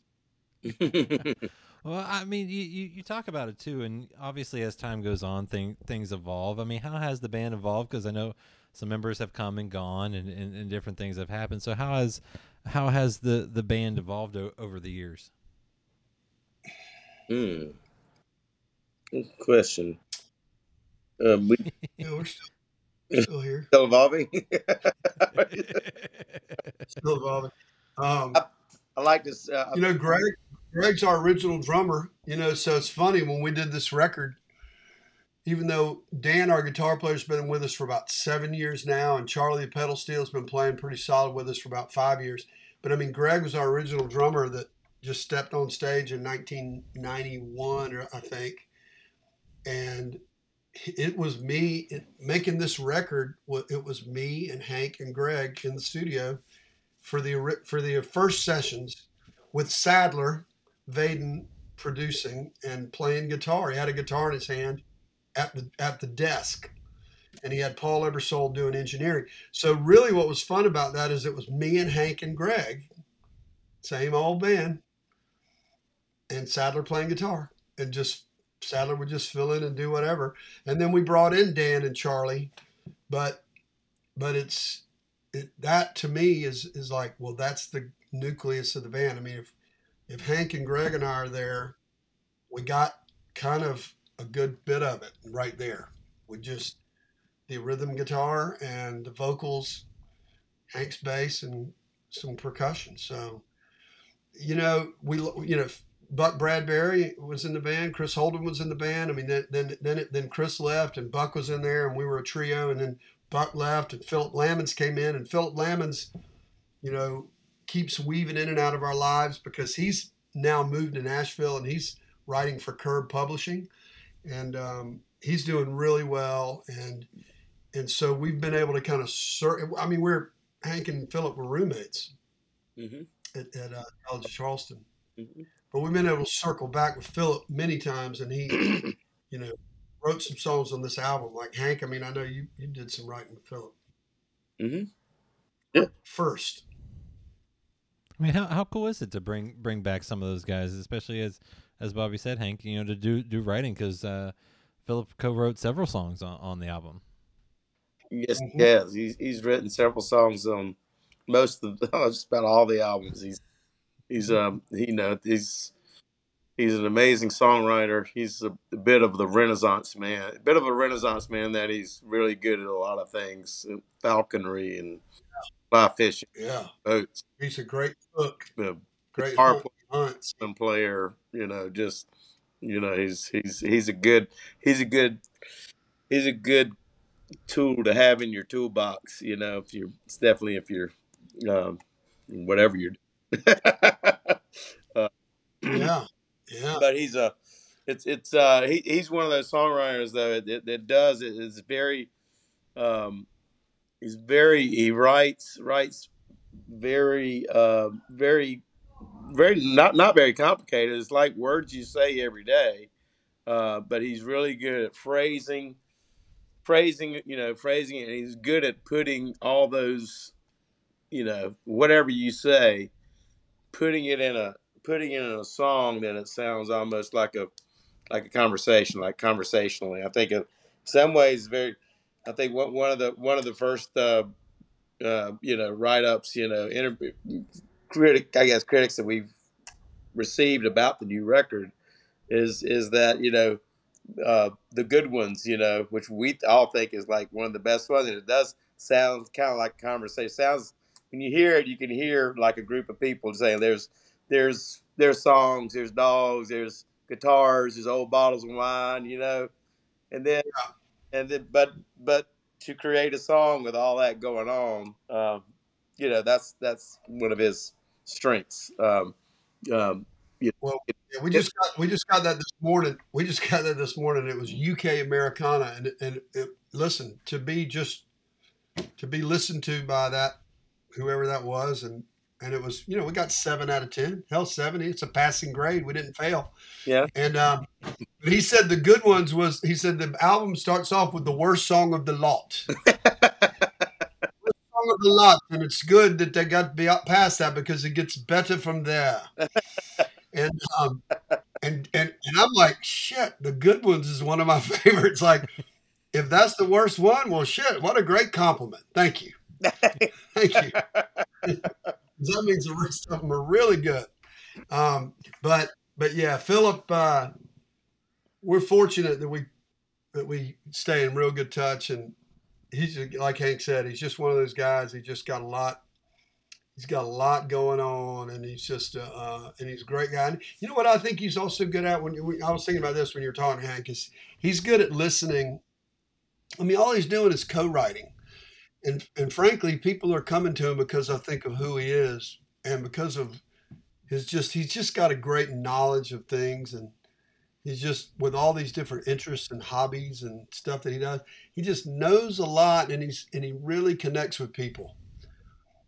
Well, I mean, you talk about it too, and obviously as time goes on, things evolve. I mean, how has the band evolved? Because I know some members have come and gone, and different things have happened. So how has the band evolved over the years? Good question. We're still here. Still evolving. Still evolving. I like this. You know, Greg's our original drummer, you know, so it's funny when we did this record, even though Dan, our guitar player, has been with us for about 7 years now, and Charlie the pedal steel has been playing pretty solid with us for about 5 years. But I mean, Greg was our original drummer that just stepped on stage in 1991, I think. And it was me making this record. It was me and Hank and Greg in the studio for the first sessions with Sadler Vaden producing and playing guitar. He had a guitar in his hand at the desk, and he had Paul Ebersole doing engineering. So really what was fun about that is it was me and Hank and Greg, same old band, and Sadler playing guitar, and just Sadler would just fill in and do whatever. And then we brought in Dan and Charlie, but that to me is like, well, that's the nucleus of the band. I mean, if Hank and Greg and I are there, we got kind of a good bit of it right there. We just, the rhythm guitar and the vocals, Hank's bass and some percussion. So, you know, Buck Bradbury was in the band. Chris Holden was in the band. I mean, then Chris left and Buck was in there, and we were a trio. And then Buck left and Philip Lamons came in. And Philip Lamons, you know, keeps weaving in and out of our lives because he's now moved to Nashville and he's writing for Curb Publishing, and he's doing really well. And so we've been able to kind of Hank and Philip were roommates at College of Charleston. Mm-hmm. But we've been able to circle back with Philip many times, and he, you know, wrote some songs on this album. Like Hank, I mean, I know you did some writing with Philip. Mm-hmm. Yeah. First. I mean, how cool is it to bring back some of those guys, especially as Bobby said, Hank, you know, to do writing, because Philip co-wrote several songs on the album. Yes, he has. He's written several songs on most of just about all the albums. He's an amazing songwriter. He's a bit of the Renaissance man. A bit of a Renaissance man that he's really good at a lot of things, falconry and fly fishing. Yeah, boats. He's a great cook. Great guitar player. You know, just you know, he's a good tool to have in your toolbox, you know, if you're whatever you're doing. yeah but he's one of those songwriters though that does it is very he writes very not very complicated. It's like words you say every day, but he's really good at phrasing, and he's good at putting all those, you know, whatever you say, putting it in a song that it sounds almost like a conversation, like conversationally. I think in some ways, one of the first write-ups, you know, critics that we've received about the new record is that, you know, the good ones, you know, which we all think is like one of the best ones. And it does sound kind of like a conversation. Sounds, when you hear it, you can hear like a group of people saying there's songs, there's dogs, there's guitars, there's old bottles of wine, you know, but to create a song with all that going on, you know, that's one of his strengths. Well, yeah, we just got that this morning. It was UK Americana, and listen, to be listened to by that whoever that was, and it was, you know, we got 7 out of 10, hell 70. It's a passing grade. We didn't fail. Yeah. And but he said the good ones was, he said the album starts off with the worst song of the lot. Of the lot, and it's good that they got past that because it gets better from there. And I'm like, shit, the good ones is one of my favorites. Like, if that's the worst one, well, shit, what a great compliment. Thank you. Thank you. That means the rest of them are really good. But yeah, Philip, we're fortunate that we stay in real good touch, and he's, like Hank said, he's just one of those guys. He just got a lot. He's got a lot going on, and he's just and he's a great guy. And you know what I think he's also good at? I was thinking about this when you were talking, Hank, is he's good at listening. I mean, all he's doing is co-writing, and frankly, people are coming to him because I think of who he is, and because of his he's just got a great knowledge of things, and he's just, with all these different interests and hobbies and stuff that he does, he just knows a lot, and he really connects with people.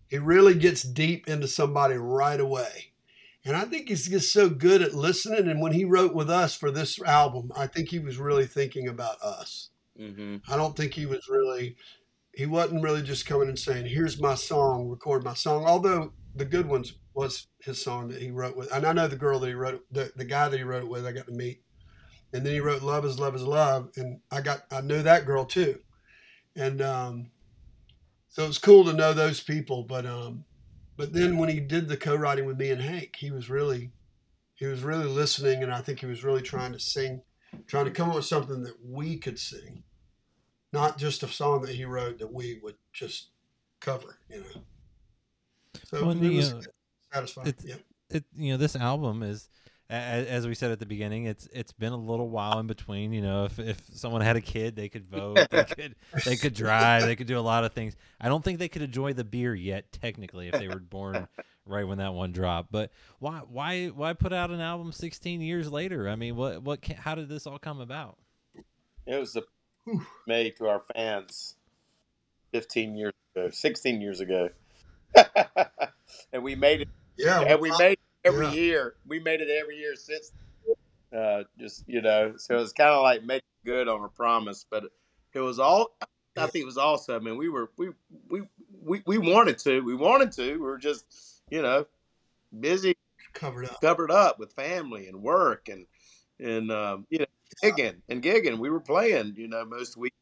He really gets deep into somebody right away. And I think he's just so good at listening. And when he wrote with us for this album, I think he was really thinking about us. Mm-hmm. I don't think he wasn't really just coming and saying, here's my song, record my song. Although the good ones was his song that he wrote with. And I know the girl that he wrote, the guy that he wrote it with, I got to meet. And then he wrote Love is Love is Love. And I knew that girl too. And so it was cool to know those people. But then when he did the co-writing with me and Hank, he was really listening. And I think he was really trying to sing, trying to come up with something that we could sing, not just a song that he wrote that we would just cover, you know? So well, you know, this album is, as we said at the beginning, it's been a little while in between. You know, if someone had a kid, they could vote, they could drive, they could do a lot of things. I don't think they could enjoy the beer yet, technically, if they were born right when that one dropped. But why put out an album 16 years later? I mean, how did this all come about? It was made to our fans 15 years ago, 16 years ago. And we made it. Yeah, and we made every year. We made it every year since. Just, you know, so it's kind of like making good on a promise, but it was all, I think it was also, I mean, we wanted to, we were just, you know, busy, covered up with family and work and you know, gigging. We were playing, you know, most weeks.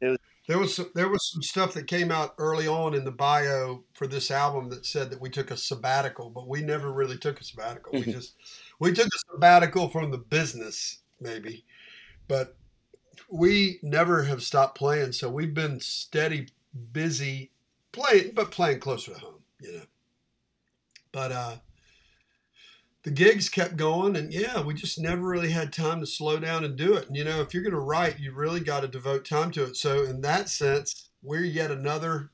There was some stuff that came out early on in the bio for this album that said that we took a sabbatical, but we never really took a sabbatical. We took a sabbatical from the business, maybe, but we never have stopped playing. So we've been steady, busy playing, but playing closer to home, you know. But the gigs kept going, and we just never really had time to slow down and do it. And, you know, if you're going to write, you really got to devote time to it. So in that sense, we're yet another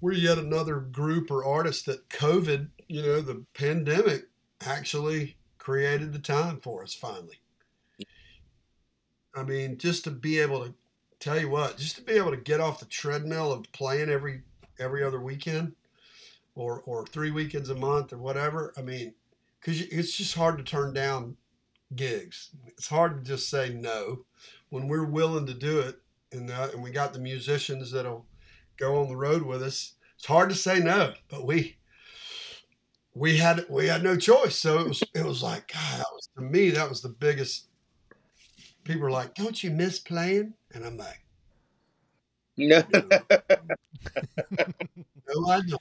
group or artist that COVID, you know, the pandemic actually created the time for us finally. I mean, just to be able to get off the treadmill of playing every other weekend or 3 weekends a month or whatever. I mean, because it's just hard to turn down gigs. It's hard to just say no when we're willing to do it, and we got the musicians that'll go on the road with us. It's hard to say no, but we had no choice. So it was like, God, that was the biggest. People are like, "Don't you miss playing?" And I'm like, "No, no, I don't."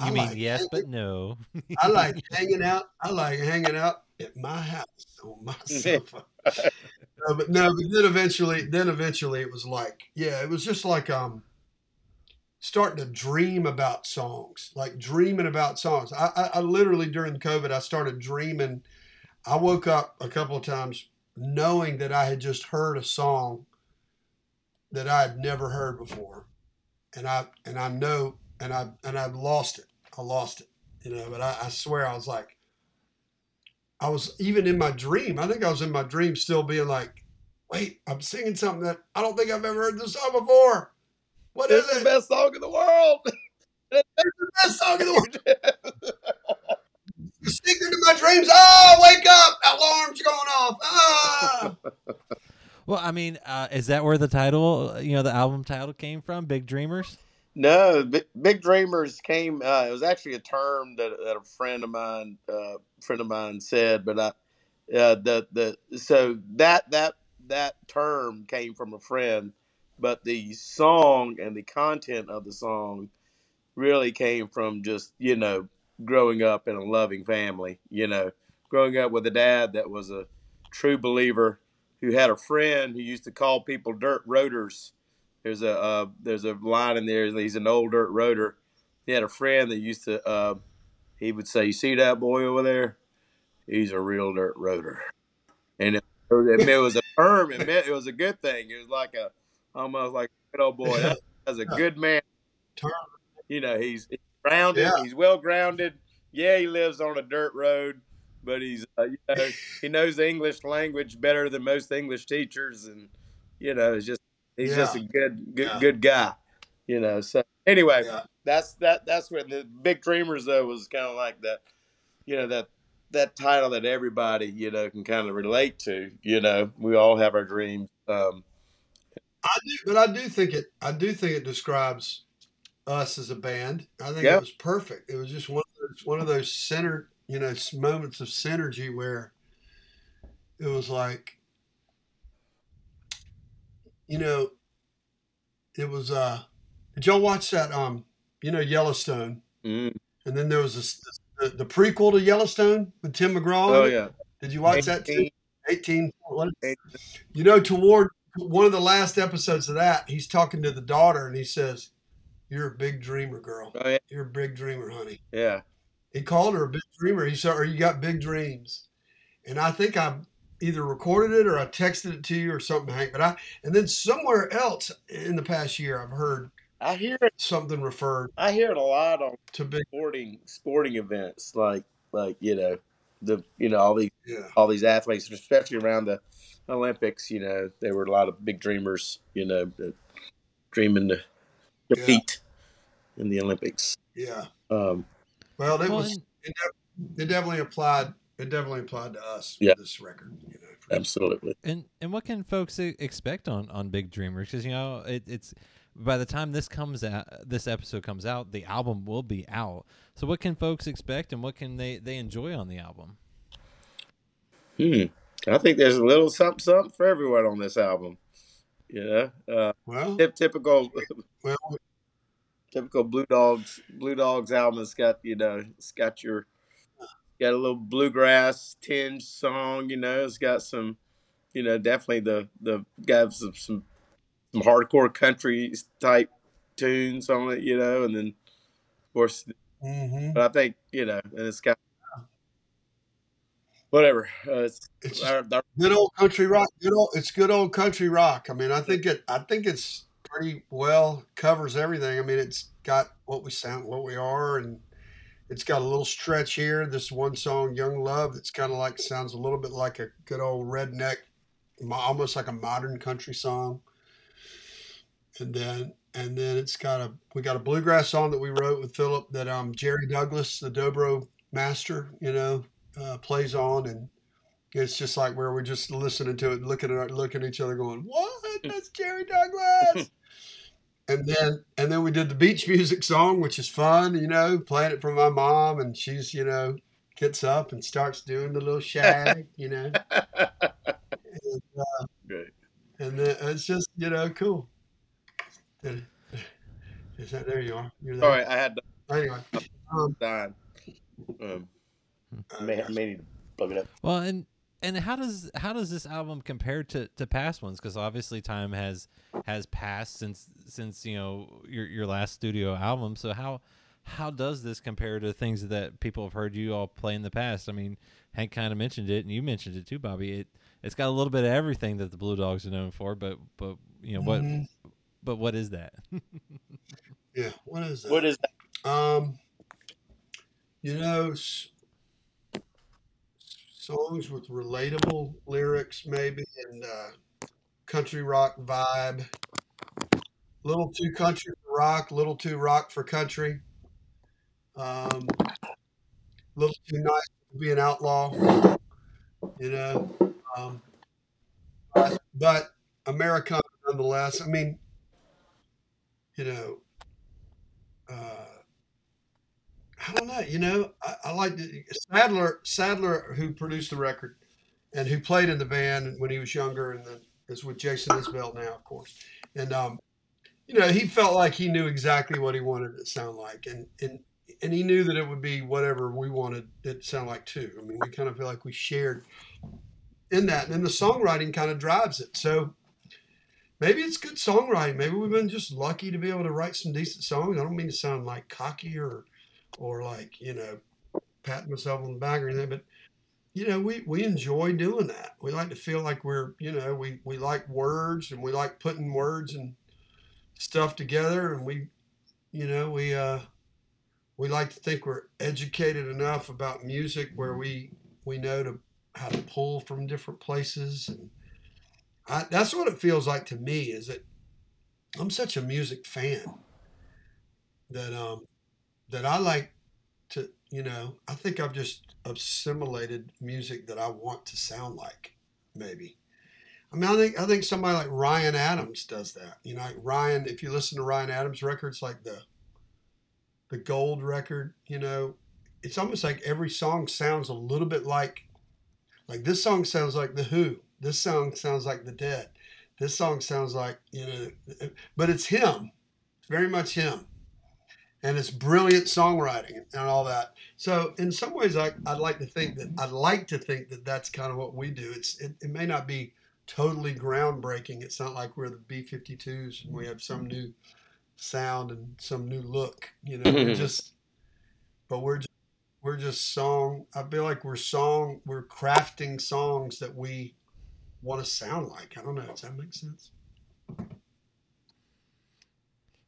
I mean, like, yes, but no. I like hanging out. At my house on my sofa. But then eventually, it was like, it was just like starting to dream about songs, like dreaming about songs. I literally during COVID, I started dreaming. I woke up a couple of times knowing that I had just heard a song that I had never heard before, and I've lost it. I lost it, you know. But I swear, I was even in my dream. I think I was in my dream still being like, "Wait, I'm singing something that I don't think I've ever heard this song before. What is it? The best song in the world. It's the best song in the world." Sneaking into my dreams. Oh, wake up! Alarm's going off. Ah. Well, I mean, is that where the title, you know, the album title came from? Big Dreamers. No, Big Dreamers came. It was actually a term that a friend of mine said, but that term came from a friend. But the song and the content of the song really came from just, you know, growing up in a loving family, you know, growing up with a dad that was a true believer, who had a friend who used to call people dirt roaders. There's a line in there. He's an old dirt roader. He had a friend that used to, he would say, "You see that boy over there? He's a real dirt roader." And it was a term. It meant it was a good thing. It was like almost like, "Oh boy, that's a good man." You know, he's grounded. Yeah. He's well grounded. Yeah, he lives on a dirt road, but he's you know, he knows the English language better than most English teachers, and you know, it's just he's just a good guy. You know, so anyway, that's where the Big Dreamers though was kind of like that. You know, that title that everybody, you know, can kind of relate to. You know, we all have our dreams. I do think it describes us as a band. I think it was perfect. It was just one of those centered, you know, moments of synergy where it was like, you know, it was. Did y'all watch that? You know, Yellowstone, and then there was the prequel to Yellowstone with Tim McGraw. Oh yeah. Did you watch that too? 18. You know, toward one of the last episodes of that, he's talking to the daughter and he says, "You're a big dreamer, girl. Oh, yeah. You're a big dreamer, honey." Yeah. He called her a big dreamer. He said, "Or you got big dreams." And I think I either recorded it or I texted it to you or something, Hank. But then somewhere else in the past year, I've heard something referred. I hear it a lot on to big sporting events, like you know, all these athletes, especially around the Olympics. You know, there were a lot of big dreamers. You know, dreaming to compete in the Olympics. Yeah. Well, it was It definitely applied to us with this record. You know, absolutely. And what can folks expect on Big Dreamers? Because, you know, it's by the time this episode comes out, the album will be out. So what can folks expect, and what can they enjoy on the album? I think there's a little something for everyone on this album. Yeah. Typical Blue Dogs album. It's got, you know, got a little bluegrass tinge song, you know. It's got some, you know, definitely the guys of some hardcore country type tunes on it, you know, and then of course, but I think, you know, and it's got whatever. It's good old country rock. It's good old country rock. I mean, I think it's pretty well covers everything. I mean, it's got what we are, and it's got a little stretch here. This one song, "Young Love," that's kind of like sounds a little bit like a good old redneck, almost like a modern country song. And then it's got we got a bluegrass song that we wrote with Philip that Jerry Douglas, the dobro master, you know, plays on, and it's just like where we're just listening to it, looking at each other, going, "What? That's Jerry Douglas." And then we did the beach music song, which is fun, you know, playing it for my mom, and she's, you know, gets up and starts doing the little shag, you know. And then it's just, you know, cool. There you are. You're there. All right, I had to. Anyway. I may need to plug it up. Well, and how does this album compare to past ones? Because obviously time has passed since you know your last studio album. So how does this compare to things that people have heard you all play in the past? I mean, Hank kind of mentioned it, and you mentioned it too, Bobby. It's got a little bit of everything that the Blue Dogs are known for, but you know what is that? Yeah, what is that? What is that? You know. Songs with relatable lyrics, maybe, and country rock vibe. A little too country for rock, a little too rock for country. A little too nice to be an outlaw, you know. But Americana, nonetheless. I mean, you know, I don't know, you know, I like Sadler, who produced the record and who played in the band when he was younger, and is with Jason Isbell now, of course. And, you know, he felt like he knew exactly what he wanted it to sound like. And he knew that it would be whatever we wanted it to sound like too. I mean, we kind of feel like we shared in that, and then the songwriting kind of drives it. So maybe it's good songwriting. Maybe we've been just lucky to be able to write some decent songs. I don't mean to sound like cocky or like, you know, patting myself on the back or anything, but, you know, we enjoy doing that. We like to feel like we're, you know, we like words, and we like putting words and stuff together, and we like to think we're educated enough about music where we know how to pull from different places, and that's what it feels like to me, is that I'm such a music fan that, that I like to, you know, I think I've just assimilated music that I want to sound like, maybe. I mean, I think somebody like Ryan Adams does that. You know, like Ryan, if you listen to Ryan Adams records, like the Gold record, you know, it's almost like every song sounds a little bit like this song sounds like The Who. This song sounds like The Dead. This song sounds like, you know, but it's him. It's very much him. And it's brilliant songwriting and all that. So in some ways, I'd like to think that that's kind of what we do. It may not be totally groundbreaking. It's not like we're the B-52s and we have some new sound and some new look. You know, we're just song. I feel like we're crafting songs that we want to sound like. I don't know. Does that make sense?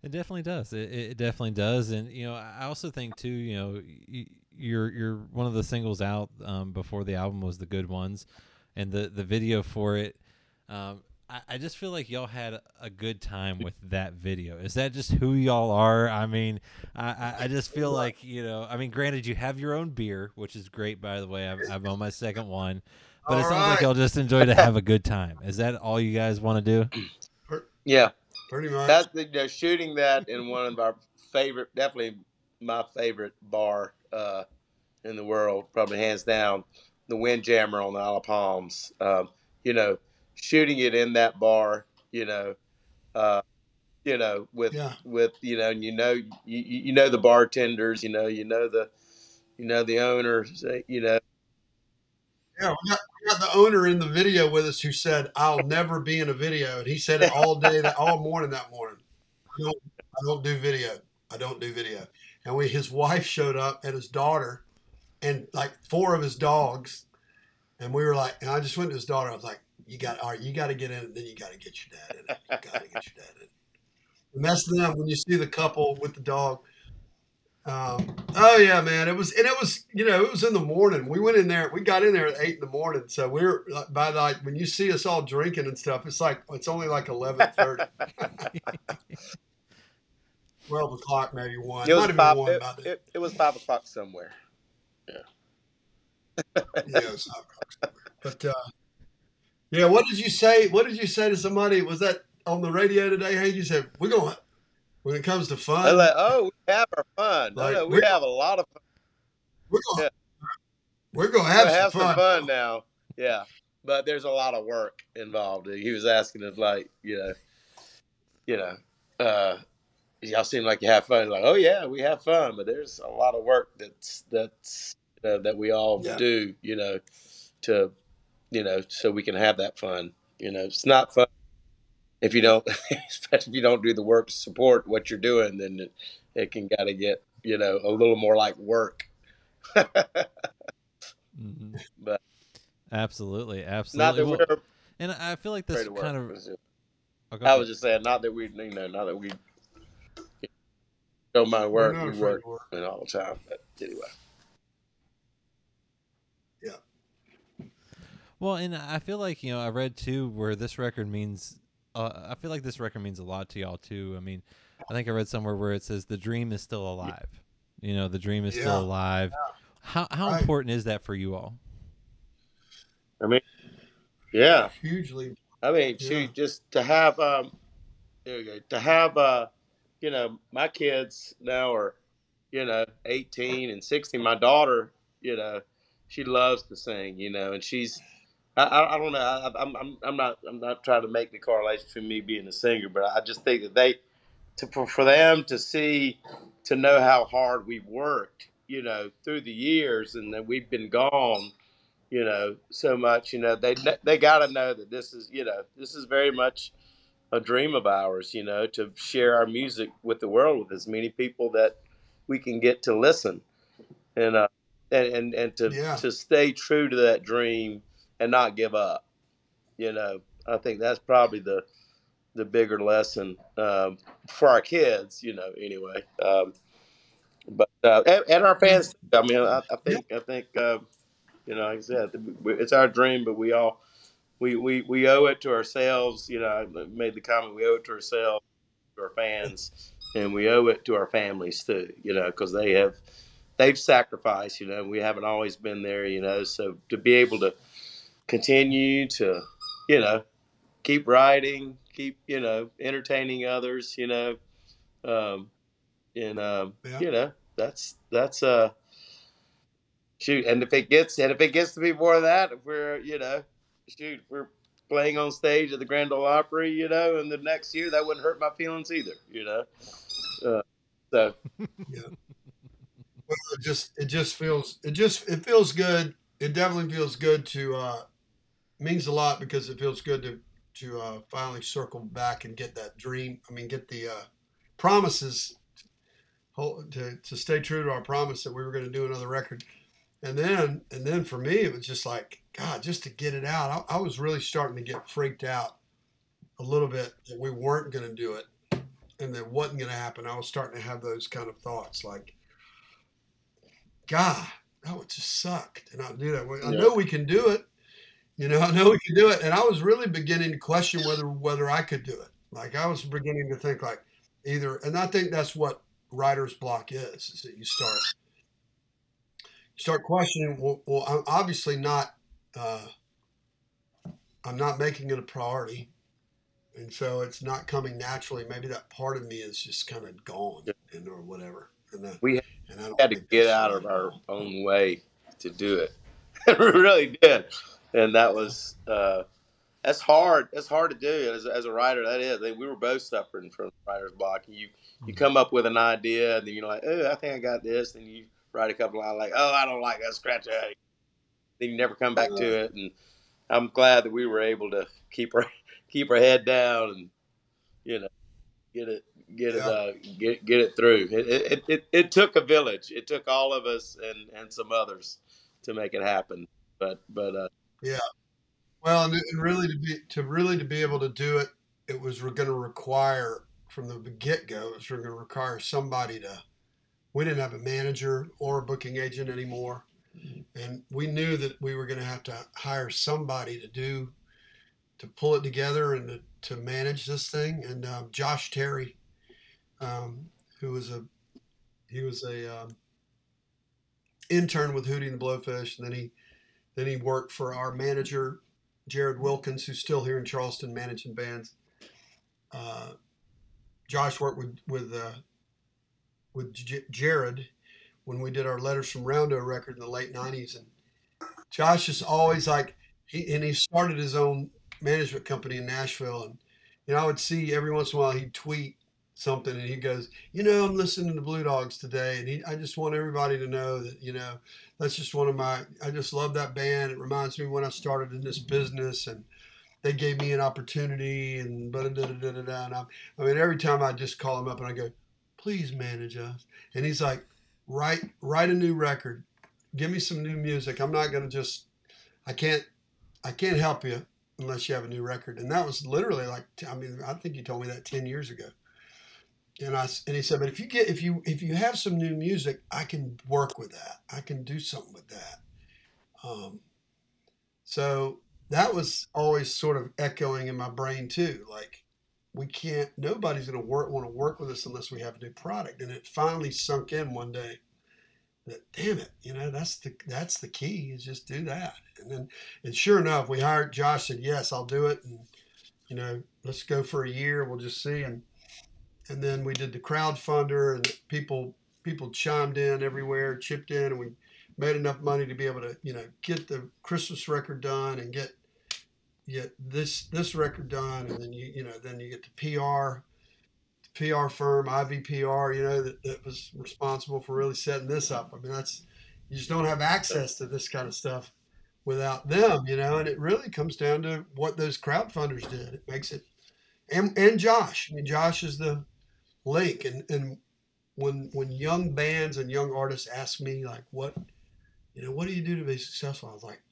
It definitely does. It definitely does. And, you know, I also think too, you know, you're one of the singles out before the album was The Good Ones, and the video for it. I just feel like y'all had a good time with that video. Is that just who y'all are? I mean, I just feel like, you know, I mean, granted, you have your own beer, which is great, by the way. I'm on my second one. But all it sounds right. like y'all just enjoy to have a good time. Is that all you guys want to do? Yeah. Pretty much. That's shooting that in one of our favorite, definitely my favorite bar in the world, probably hands down, the Windjammer on the Isle of Palms. You know, shooting it in that bar, with you know the bartenders, you know the owners, Yeah, we got the owner in the video with us who said, "I'll never be in a video," and he said it all day, all morning. I don't do video. And his wife showed up and his daughter, and like four of his dogs, and we were like, and I just went to his daughter. I was like, you got to get in it, then you got to get your dad in it. And that's them when you see the couple with the dog. Oh yeah, man. It was in the morning. We went in there, we got in there at 8 a.m. So we're by when you see us all drinking and stuff, it's only like 11:30, 12 o'clock, maybe one. It was it was 5 o'clock somewhere. Yeah. It was 5 o'clock somewhere. But, yeah. What did you say to somebody? Was that on the radio today? Hey, you said, when it comes to fun, like, we have our fun. Like, we have a lot of fun. We're gonna have some fun now. Yeah, but there's a lot of work involved. He was asking us, like, y'all seem like you have fun. Like, oh yeah, we have fun, but there's a lot of work that we all do. So we can have that fun. It's not fun. If you don't, especially if you don't do the work to support what you're doing, then it can gotta get a little more like work. Mm-hmm. But absolutely. Not that and I feel like this kind of. I was just saying, not that we don't mind work. We work all the time, but anyway. Yeah. Well, and I feel like I read too where this record means. I feel like this record means a lot to y'all too. I mean, I think I read somewhere where it says the dream is still alive. The dream is still alive. Yeah. How important is that for you all? I mean, hugely. I mean, shoot, just to have my kids now are 18 and 16. My daughter, she loves to sing, and she's. I don't know. I'm not trying to make the correlation between me being a singer, but I just think that for them to know how hard we've worked, through the years, and that we've been gone, so much, they got to know that this is, this is very much a dream of ours, to share our music with the world with as many people that we can get to listen, and to stay true to that dream. And not give up, I think that's probably the bigger lesson for our kids, anyway. But and our fans, I mean, I think like I said, it's our dream, but we all we owe it to ourselves. I made the comment we owe it to ourselves, to our fans, and we owe it to our families too, because they've sacrificed. We haven't always been there, so to be able to. Continue to, keep writing, keep, entertaining others, that's shoot. And if it gets to be more of that, if we're, we're playing on stage at the Grand Ole Opry, and the next year, that wouldn't hurt my feelings either, so. Yeah. Well, it feels good. It definitely feels good to, means a lot because it feels good to finally circle back and get that dream. I mean, get the promises to stay true to our promise that we were going to do another record. And then for me, it was just like, God, just to get it out. I was really starting to get freaked out a little bit that we weren't going to do it and that wasn't going to happen. I was starting to have those kind of thoughts like, God, that would just suck to not do that. I know we can do it. You know, I know we can do it. And I was really beginning to question whether I could do it. Like, I was beginning to think like either. And I think that's what writer's block is that you start questioning, well, I'm obviously not, I'm not making it a priority. And so it's not coming naturally. Maybe that part of me is just kind of gone and or whatever. And I had to get out of our own way to do it. We really did. And that was, that's hard. That's hard to do as a writer. That is, we were both suffering from writer's block. You come up with an idea and then you're like, oh, I think I got this. And you write a couple lines like, oh, I don't like that, scratch it. Then you never come back to it. And I'm glad that we were able to keep her head down and, you know, get it through. It took a village. It took all of us and some others to make it happen. But yeah. Well, and really to be able to do it, it was going to require from the get go. It was going to require somebody to. We didn't have a manager or a booking agent anymore, and we knew that we were going to have to hire somebody to pull it together and to manage this thing. And Josh Terry, who was an intern with Hootie and the Blowfish, and then he worked for our manager, Jared Wilkins, who's still here in Charleston managing bands. Josh worked with Jared when we did our Letters from Roundo record in the late 90s. And Josh is always like, he started his own management company in Nashville. And, you know, I would see every once in a while he'd tweet something and he goes, you know, I'm listening to Blue Dogs today. And I just want everybody to know that, you know, that's just I just love that band. It reminds me when I started in this business and they gave me an opportunity and da-da-da-da-da-da. And I mean, every time I just call him up and I go, please manage us. And he's like, write a new record. Give me some new music. I'm not going to just, I can't help you unless you have a new record. And that was literally like, I mean, I think he told me that 10 years ago. And he said, but if you have some new music, I can work with that. I can do something with that. So that was always sort of echoing in my brain too. Like, nobody's going to want to work with us unless we have a new product. And it finally sunk in one day that, damn it, you know, that's the key is just do that. And sure enough, we hired Josh, said, yes, I'll do it. And, you know, let's go for a year. We'll just see. And then we did the crowdfunder and people chimed in everywhere, chipped in, and we made enough money to be able to, you know, get the Christmas record done and get this record done, and then you get the PR firm, IVPR, you know, that was responsible for really setting this up. I mean, you just don't have access to this kind of stuff without them, you know. And it really comes down to what those crowdfunders did. It makes it, and Josh. I mean, Josh is the link. And when young bands and young artists ask me like, what do you do to be successful? I was like,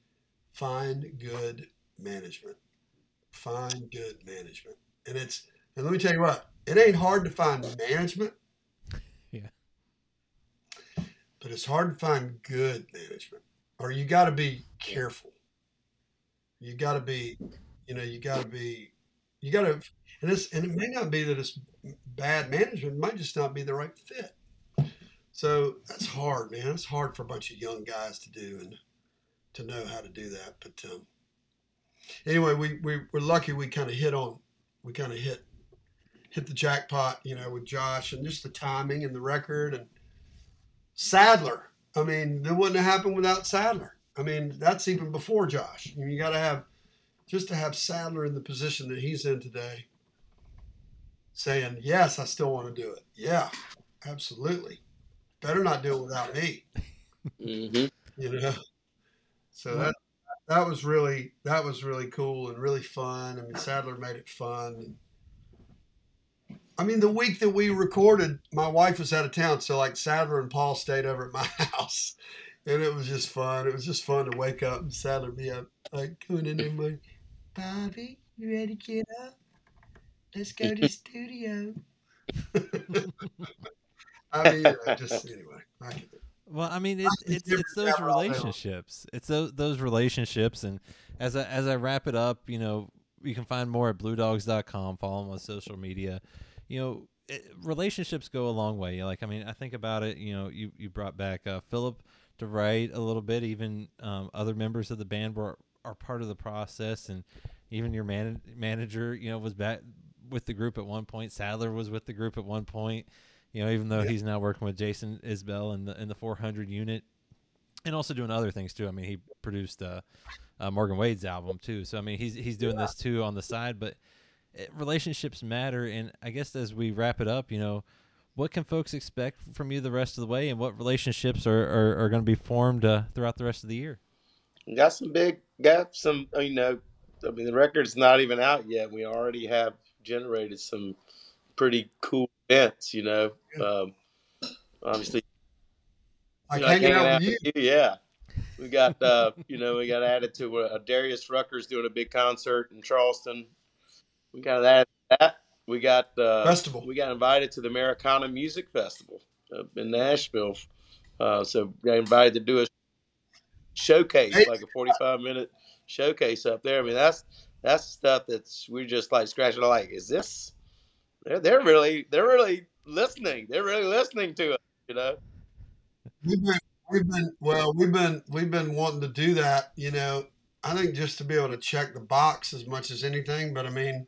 find good management. And let me tell you what, it ain't hard to find management. Yeah. But it's hard to find good management, or you got to be careful. You got to, and it may not be that it's bad management. It might just not be the right fit. So that's hard, man. It's hard for a bunch of young guys to do and to know how to do that. But, anyway, we're lucky. We kind of hit the jackpot, you know, with Josh and just the timing and the record and Sadler. I mean, that wouldn't have happened without Sadler. I mean, that's even before Josh. You got to have, just to have Sadler in the position that he's in today, saying, yes, I still want to do it. Yeah, absolutely. Better not do it without me. Mm-hmm. You know, so that. That was really cool and really fun. I mean, Sadler made it fun. I mean, the week that we recorded, my wife was out of town, so like Sadler and Paul stayed over at my house, and it was just fun. It was just fun to wake up and Sadler be up, like coming in there, like, Bobby, you ready to get up? Let's go to the studio. I mean, just anyway. Well, I mean, it's those relationships. It's those relationships. And as I wrap it up, you know, you can find more at bluedogs.com. Follow them on social media. You know, relationships go a long way. Like, I mean, I think about it, you know, you brought back Philip to write a little bit. Even other members of the band are part of the process. And even your manager, you know, was back with the group at one point. Sadler was with the group at one point. You know, even though he's now working with Jason Isbell in the 400 unit, and also doing other things too. I mean, he produced Morgan Wade's album too. So I mean, he's doing this too on the side. But relationships matter, and I guess as we wrap it up, you know, what can folks expect from you the rest of the way, and what relationships are going to be formed throughout the rest of the year? Got some. You know, I mean, the record's not even out yet. We already have generated some pretty cool events, you know. Obviously, I can't get out with you. Yeah, we got you know, we got added to Darius Rucker's doing a big concert in Charleston. We got added to that. We got festival. We got invited to the Americana Music Festival in Nashville. So got invited to do a showcase, like a 45-minute showcase up there. I mean, that's stuff that's we're just like scratching. Like, is this? They're really listening. They're really listening to us, you know. We've been wanting to do that, you know. I think just to be able to check the box as much as anything. But I mean,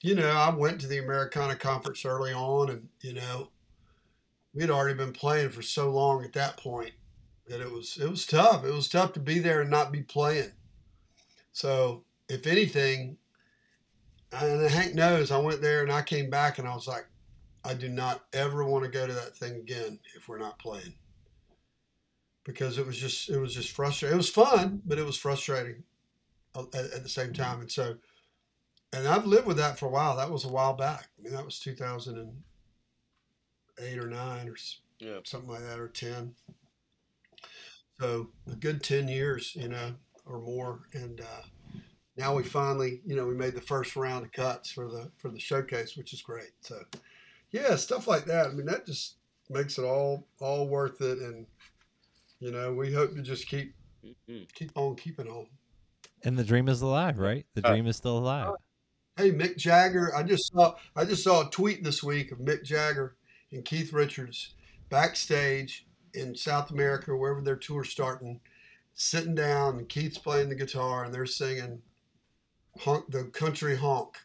you know, I went to the Americana conference early on, and you know, we had already been playing for so long at that point that it was tough. It was tough to be there and not be playing. So if anything. And Hank knows, I went there and I came back and I was like, I do not ever want to go to that thing again if we're not playing. Because it was just frustrating. It was fun, but it was frustrating at the same time. And so, and I've lived with that for a while. That was a while back. I mean, that was 2008 or 9 or something like that, or 10. So a good 10 years, you know, or more. And, now we finally, you know, we made the first round of cuts for the showcase, which is great. So, yeah, stuff like that. I mean, that just makes it all worth it. And, you know, we hope to just keep on keeping on. And the dream is alive, right? The dream is still alive. Hey, Mick Jagger, I just saw a tweet this week of Mick Jagger and Keith Richards backstage in South America, wherever their tour's starting, sitting down, and Keith's playing the guitar, and they're singing the country honk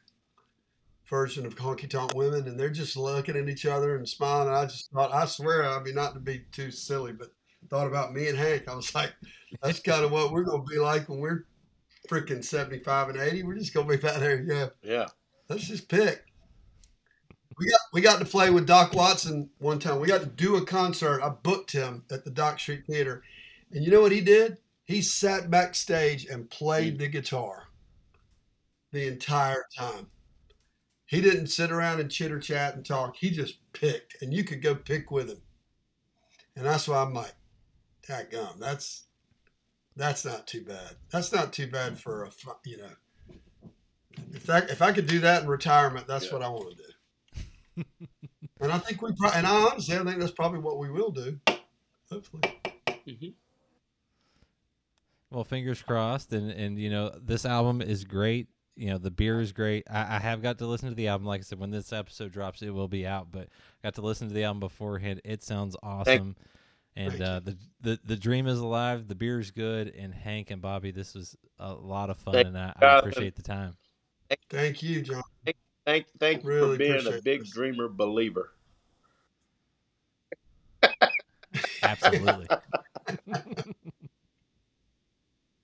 version of Honky Tonk Women, and they're just looking at each other and smiling. And I just thought, I swear, I mean, not to be too silly, but thought about me and Hank. I was like, that's kind of what we're going to be like when we're freaking 75 and 80. We're just going to be out there. Yeah. Let's just pick. We got to play with Doc Watson one time. We got to do a concert. I booked him at the Dock Street Theater, and you know what he did? He sat backstage and played the guitar the entire time. He didn't sit around and chitter chat and talk. He just picked, and you could go pick with him. And that's why I'm like, dadgum, that's not too bad. That's not too bad for a, you know, if I could do that in retirement, that's what I want to do. And I think I think that's probably what we will do. Hopefully. Mm-hmm. Well, fingers crossed. And, you know, this album is great. You know, the beer is great. I have got to listen to the album. Like I said, when this episode drops, it will be out, but I got to listen to the album beforehand. It sounds awesome. And the dream is alive. The beer is good. And Hank and Bobby, this was a lot of fun. And I appreciate the time. Thank you, John. Thank you really for being a big dreamer believer. Absolutely.